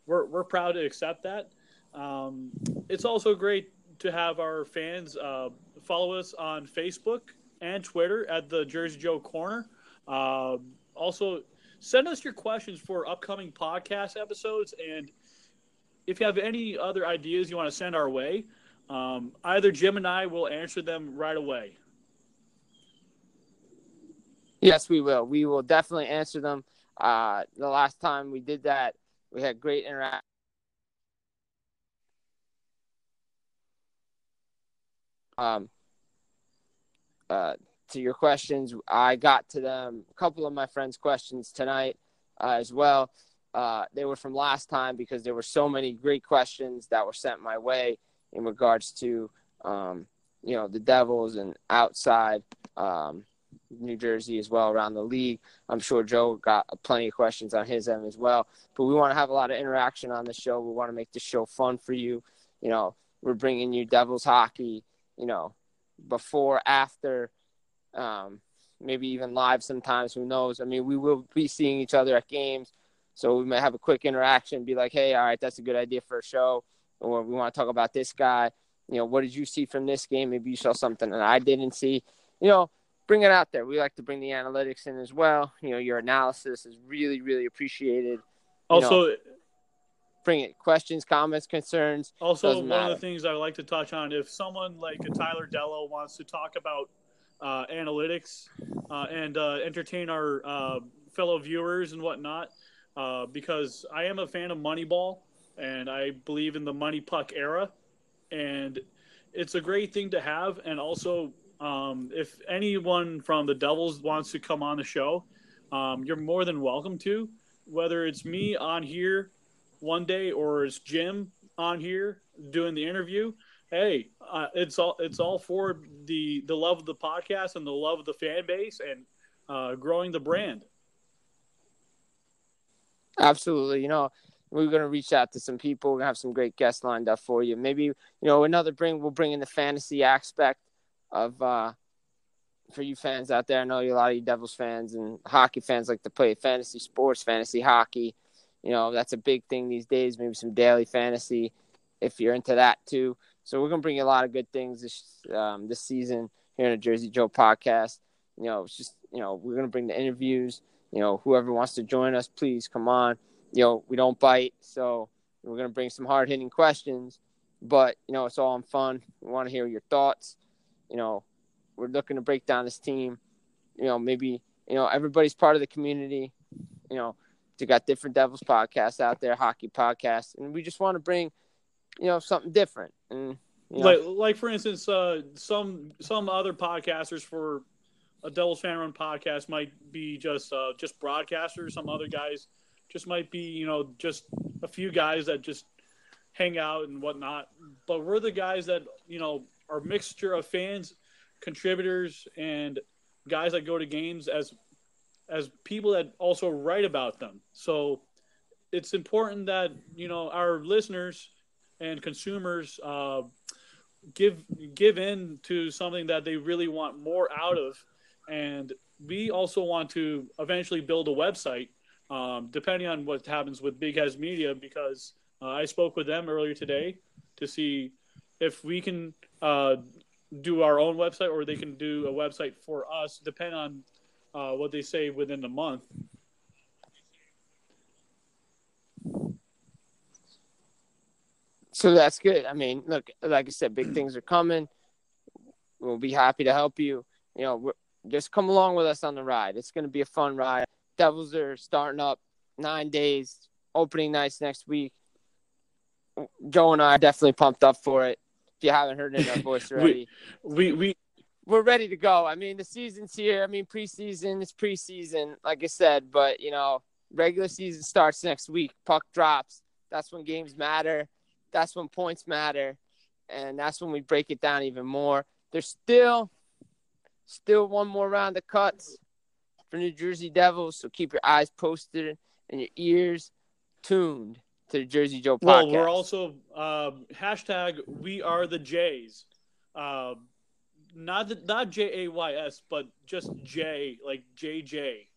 we're, we're proud to accept that. Um, it's also great to have our fans uh, follow us on Facebook and Twitter at the Jersey Joe Corner. Uh, also, send us your questions for upcoming podcast episodes. And if you have any other ideas you want to send our way, um, either Jim and I will answer them right away. Yes, we will. We will definitely answer them. Uh, the last time we did that, we had great interaction. Um, uh, to your questions, I got to them. A couple of my friends' questions tonight uh, as well. Uh, they were from last time because there were so many great questions that were sent my way in regards to, um, you know, the Devils and outside um, New Jersey as well around the league. I'm sure Joe got plenty of questions on his end as well. But we want to have a lot of interaction on the show. We want to make the show fun for you. You know, we're bringing you Devils hockey. You know, before, after, um, maybe even live sometimes, who knows? I mean, we will be seeing each other at games, so we might have a quick interaction, be like, hey, all right, that's a good idea for a show, or we want to talk about this guy. You know, what did you see from this game? Maybe you saw something that I didn't see. You know, bring it out there. We like to bring the analytics in as well. You know, your analysis is really, really appreciated. Also, – bring it. Questions, comments, concerns. Also, one of the things I like to touch on, if someone like a Tyler Dello wants to talk about uh, analytics uh, and uh, entertain our uh, fellow viewers and whatnot, uh, because I am a fan of Moneyball, and I believe in the Money Puck era, and it's a great thing to have. And also, um, if anyone from the Devils wants to come on the show, um, you're more than welcome to, whether it's me on here one day or is Jim on here doing the interview. Hey, uh, it's all it's all for the the love of the podcast and the love of the fan base and uh growing the brand. Absolutely. You know, We're going to reach out to some people. We're going to have some great guests lined up for you. Maybe, you know, another bring, we'll bring in the fantasy aspect of, uh, for you fans out there. I know a lot of you Devils fans and hockey fans like to play fantasy sports, fantasy hockey. You know, that's a big thing these days. Maybe some daily fantasy if you're into that too. So we're going to bring you a lot of good things this, um, this season here on the Jersey Joe podcast. You know, it's just, you know, we're going to bring the interviews. You know, whoever wants to join us, please come on. You know, we don't bite, so we're going to bring some hard-hitting questions. But, you know, it's all in fun. We want to hear your thoughts. You know, we're looking to break down this team. You know, maybe, you know, everybody's part of the community. You know, they got different Devils podcasts out there, hockey podcasts. And we just want to bring, you know, something different. And you know, like, like, for instance, uh, some some other podcasters for a Devils fan-run podcast might be just uh, just broadcasters. Some other guys just might be, you know, just a few guys that just hang out and whatnot. But we're the guys that, you know, are a mixture of fans, contributors, and guys that go to games as as people that also write about them. So it's important that, you know, our listeners and consumers uh, give give in to something that they really want more out of. And we also want to eventually build a website, um, depending on what happens with Big Heads Media, because uh, I spoke with them earlier today to see if we can uh, do our own website or they can do a website for us, depending on uh, what they say within the month. So that's good. I mean, look, like I said, big things are coming. We'll be happy to help you. You know, we're, just come along with us on the ride. It's going to be a fun ride. Devils are starting up nine days, opening nights next week. Joe and I are definitely pumped up for it. If you haven't heard it in our voice already, we, we, we, we're ready to go. I mean, the season's here. I mean, preseason, it's preseason, like I said. But, you know, regular season starts next week. Puck drops. That's when games matter. That's when points matter. And that's when we break it down even more. There's still... Still one more round of cuts for New Jersey Devils, so keep your eyes posted and your ears tuned to the Jersey Joe podcast. Well, we're also uh, hashtag we are the Jays. Uh, not the, not J A Y S, but just J, like J J.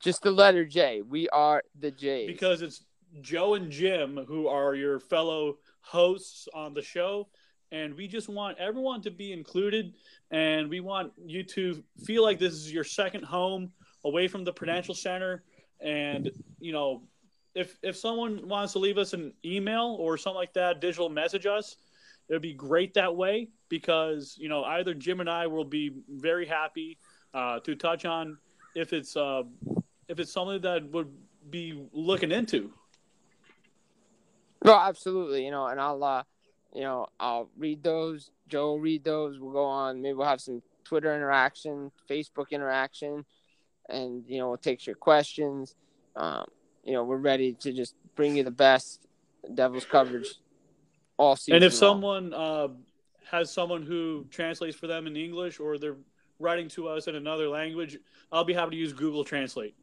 Just the letter J. We are the Jays. Because it's Joe and Jim who are your fellow hosts on the show. And we just want everyone to be included, and we want you to feel like this is your second home away from the Prudential Center. And, you know, if if someone wants to leave us an email or something like that, digital message us, it would be great that way because, you know, either Jim and I will be very happy uh, to touch on if it's uh, if it's something that would be looking into. No, absolutely, you know, and I'll uh... – you know, I'll read those. Joe will read those. We'll go on. Maybe we'll have some Twitter interaction, Facebook interaction, and, you know, we'll take your questions. Um, you know, we're ready to just bring you the best Devils coverage all season. And if long. someone uh, has someone who translates for them in English or they're writing to us in another language, I'll be happy to use Google Translate.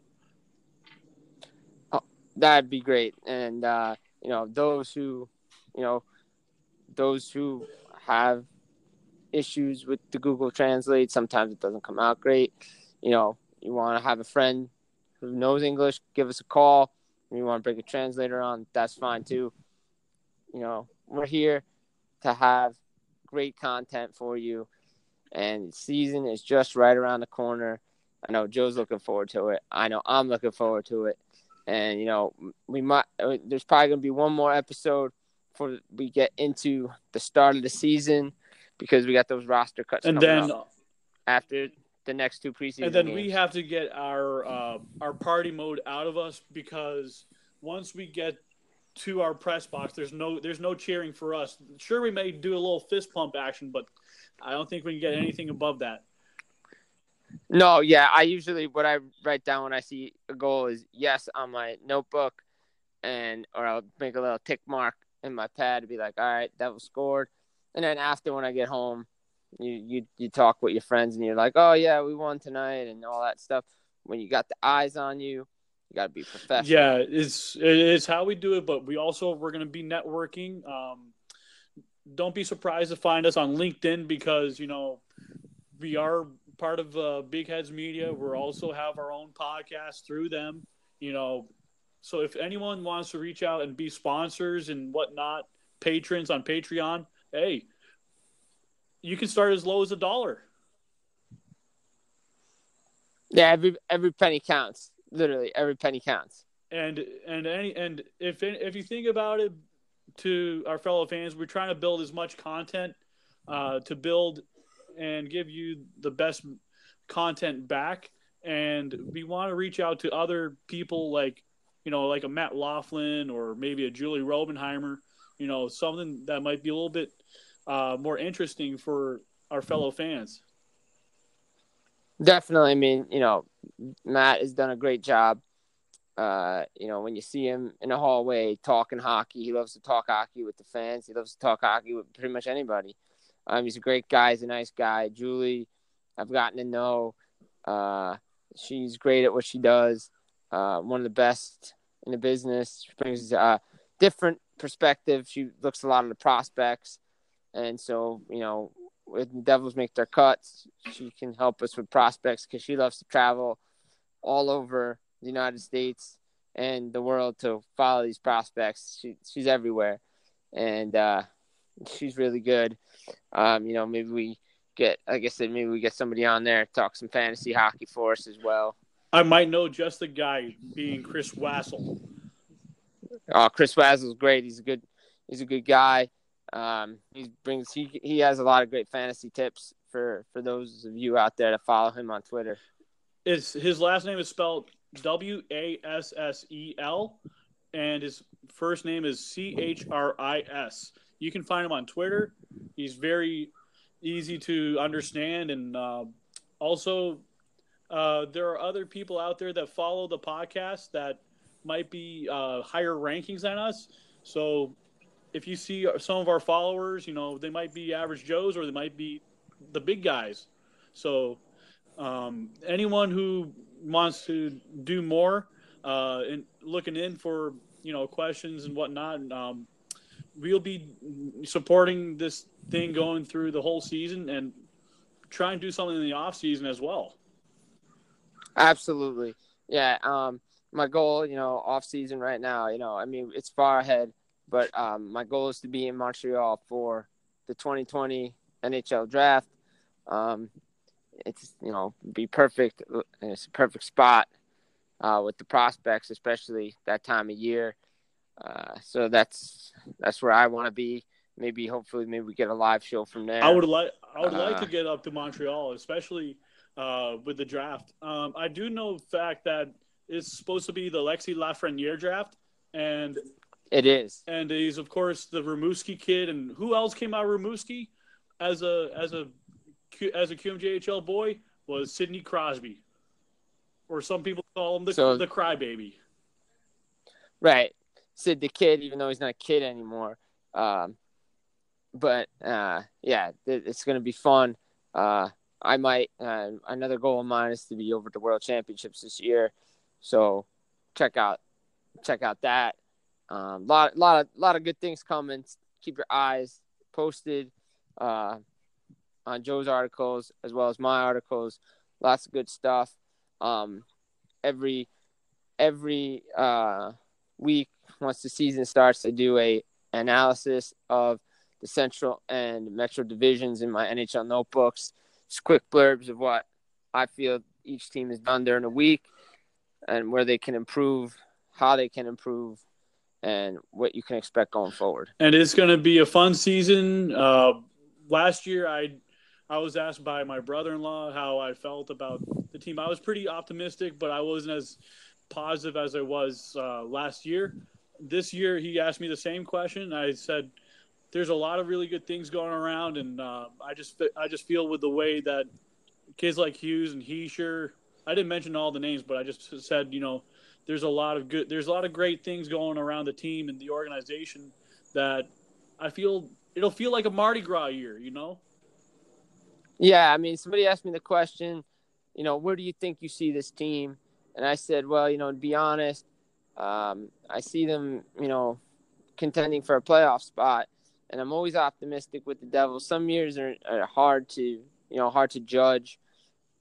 Oh, that'd be great. And, uh, you know, those who, you know, Those who have issues with the Google Translate, sometimes it doesn't come out great. You know, you want to have a friend who knows English, give us a call. If you want to bring a translator on, that's fine too. You know, we're here to have great content for you. And season is just right around the corner. I know Joe's looking forward to it. I know I'm looking forward to it. And, you know, we might. There's probably going to be one more episode before we get into the start of the season, because we got those roster cuts and then up after the next two preseason and then games. We have to get our uh, our party mode out of us, because once we get to our press box, there's no there's no cheering for us. Sure, we may do a little fist pump action, but I don't think we can get anything above that. No, yeah, I usually what I write down when I see a goal is yes on my notebook, and or I'll make a little tick mark in my pad to be like, all right, Devil scored. And then after, when I get home, you, you you talk with your friends and you're like, oh yeah, we won tonight and all that stuff. When you got the eyes on you, You got to be professional. Yeah, it's it's how we do it, but we also we're going to be networking. Um, don't be surprised to find us on LinkedIn because, you know, we are part of uh, Big Heads Media. We also have our own podcast through them, you know. So if anyone wants to reach out and be sponsors and whatnot, patrons on Patreon, hey, you can start as low as a dollar. Yeah, every every penny counts. Literally, every penny counts. And and any and if if you think about it, to our fellow fans, we're trying to build as much content uh, to build and give you the best content back. And we want to reach out to other people like, you know, like a Matt Laughlin or maybe a Julie Robenheimer, you know, something that might be a little bit uh, more interesting for our fellow fans. Definitely. I mean, you know, Matt has done a great job. Uh, you know, when you see him in the hallway talking hockey, he loves to talk hockey with the fans. He loves to talk hockey with pretty much anybody. Um, he's a great guy. He's a nice guy. Julie, I've gotten to know. Uh, she's great at what she does. Uh, one of the best in the business. She brings a uh, different perspective. She looks a lot of the prospects. And so, you know, when the Devils make their cuts, she can help us with prospects because she loves to travel all over the United States and the world to follow these prospects. She, she's everywhere. And uh, she's really good. Um, you know, maybe we get, like I said, maybe we get somebody on there, talk some fantasy hockey for us as well. I might know just the guy, being Chris Wassel. Oh, Chris Wassel's great. He's a good, he's a good guy. Um, he brings he he has a lot of great fantasy tips for, for those of you out there to follow him on Twitter. It's, his last name is spelled W A S S E L, and his first name is C H R I S. You can find him on Twitter. He's very easy to understand, and uh, also. Uh, there are other people out there that follow the podcast that might be uh, higher rankings than us. So if you see some of our followers, you know, they might be average Joes or they might be the big guys. So um, anyone who wants to do more uh, and looking in for, you know, questions and whatnot, and, um, we'll be supporting this thing going through the whole season and try and do something in the off season as well. Absolutely. Yeah. Um, my goal, you know, off season right now, you know, I mean, it's far ahead, but um, my goal is to be in Montreal for the twenty twenty N H L draft. Um, it's, you know, be perfect. It's a perfect spot uh, with the prospects, especially that time of year. Uh, so that's, that's where I want to be. Maybe, hopefully maybe we get a live show from there. I would like, I would uh, like to get up to Montreal, especially Uh, with the draft. Um, I do know the fact that it's supposed to be the Alexis Lafreniere draft. And it is. And he's, of course, the Rimouski kid. And who else came out of Rimouski as a, as a, as a Q M J H L boy was Sidney Crosby. Or some people call him the, so, the crybaby. Right. Sid the kid, even though he's not a kid anymore. Um, but, uh, yeah, it, it's going to be fun. Uh, I might uh, – another goal of mine is to be over at the World Championships this year. So check out check out that. A um, lot, lot, of, lot of good things coming. Keep your eyes posted uh, on Joe's articles as well as my articles. Lots of good stuff. Um, every every uh, week once the season starts, I do a analysis of the Central and Metro divisions in my N H L notebooks. Just quick blurbs of what I feel each team has done during the week and where they can improve, how they can improve, and what you can expect going forward. And it's going to be a fun season. Uh, last year I I was asked by my brother-in-law how I felt about the team. I was pretty optimistic, but I wasn't as positive as I was uh, last year. This year he asked me the same question. I said, there's a lot of really good things going around, and uh, I just I just feel with the way that kids like Hughes and Hischier, I didn't mention all the names, but I just said, you know, there's a lot of good, there's a lot of great things going around the team and the organization that I feel it'll feel like a Mardi Gras year, you know? Yeah, I mean, somebody asked me the question, you know, where do you think you see this team And I said, well, you know, to be honest, um, I see them, you know, contending for a playoff spot. And I'm always optimistic with the Devils. Some years are, are hard to, you know, hard to judge.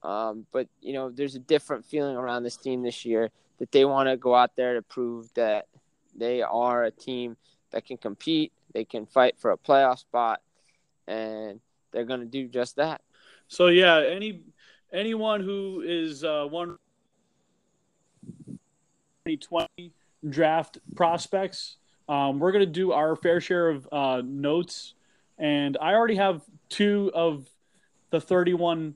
Um, but, you know, there's a different feeling around this team this year that they want to go out there to prove that they are a team that can compete. They can fight for a playoff spot, and they're going to do just that. So, yeah, any anyone who is uh, one twenty twenty draft prospects, um, we're going to do our fair share of uh, notes. And I already have two of the thirty-one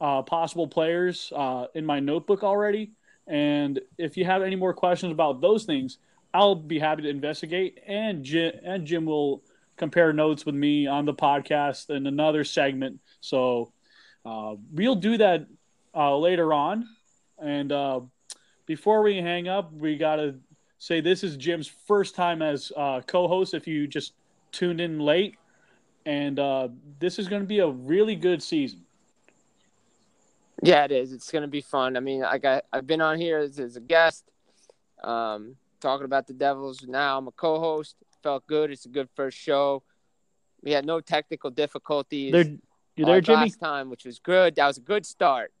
uh, possible players uh, in my notebook already. And if you have any more questions about those things, I'll be happy to investigate, and Jim, and Jim will compare notes with me on the podcast in another segment. So uh, we'll do that uh, later on. And uh, before we hang up, we got to say this is Jim's first time as uh, co-host, if you just tuned in late. And uh, this is going to be a really good season. Yeah, it is. It's going to be fun. I mean, like I, I've been on here as, as a guest. Um talking about the Devils. Now I'm a co-host. Felt good. It's a good first show. We had no technical difficulties there, you there, Jimmy? Last time, which was good. That was a good start.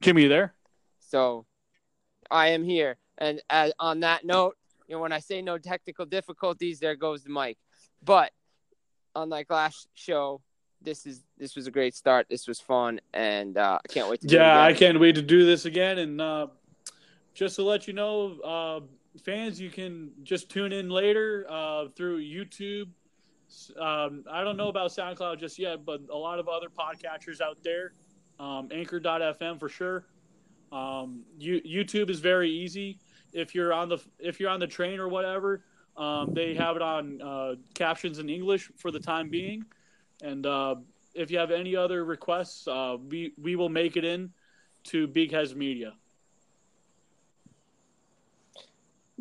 Jimmy, you there? So I am here. And as, on that note, you know, when I say no technical difficulties, there goes the mic. But unlike last show, This is this was a great start. This was fun, and uh, I can't wait to do yeah, it again. I can't wait to do this again. And uh, just to let you know, uh, fans, you can just tune in later uh, through YouTube. Um, I don't know about SoundCloud just yet, but a lot of other podcatchers out there, um, anchor dot f m for sure. Um, you, YouTube is very easy if you're on the if you're on the train or whatever. Um, they have it on uh, captions in English for the time being. And uh, if you have any other requests, uh, we, we will make it in to Big Heads Media.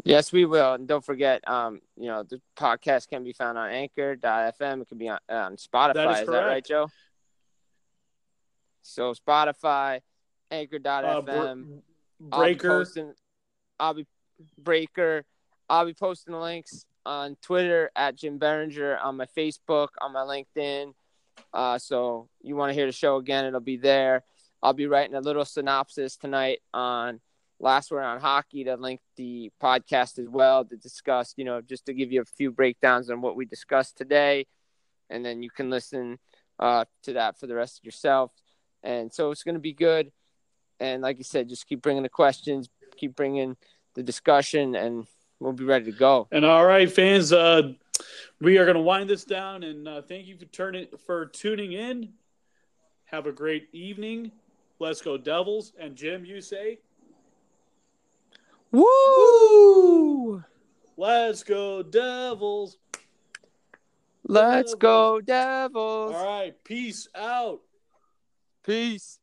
Yes, we will. And don't forget, um, you know, the podcast can be found on anchor dot f m. It can be on, on Spotify. That is, is that right, Joe? So Spotify, anchor dot f m. Uh, Breaker. I'll be, posting, I'll be Breaker. I'll be posting the links on Twitter at Jim Berenger, on my Facebook, on my LinkedIn. Uh, so you want to hear the show again, it'll be there. I'll be writing a little synopsis tonight on Last Word on Hockey to link the podcast as well to discuss, you know, just to give you a few breakdowns on what we discussed today. And then you can listen uh, to that for the rest of yourself. And so it's going to be good. And like you said, just keep bringing the questions, keep bringing the discussion, and we'll be ready to go. And all right, fans, uh, we are going to wind this down. And uh, thank you for turning for tuning in. Have a great evening. Let's go Devils. And Jim, you say, woo! Let's go Devils. Let's Devils. go Devils. All right, peace out. Peace.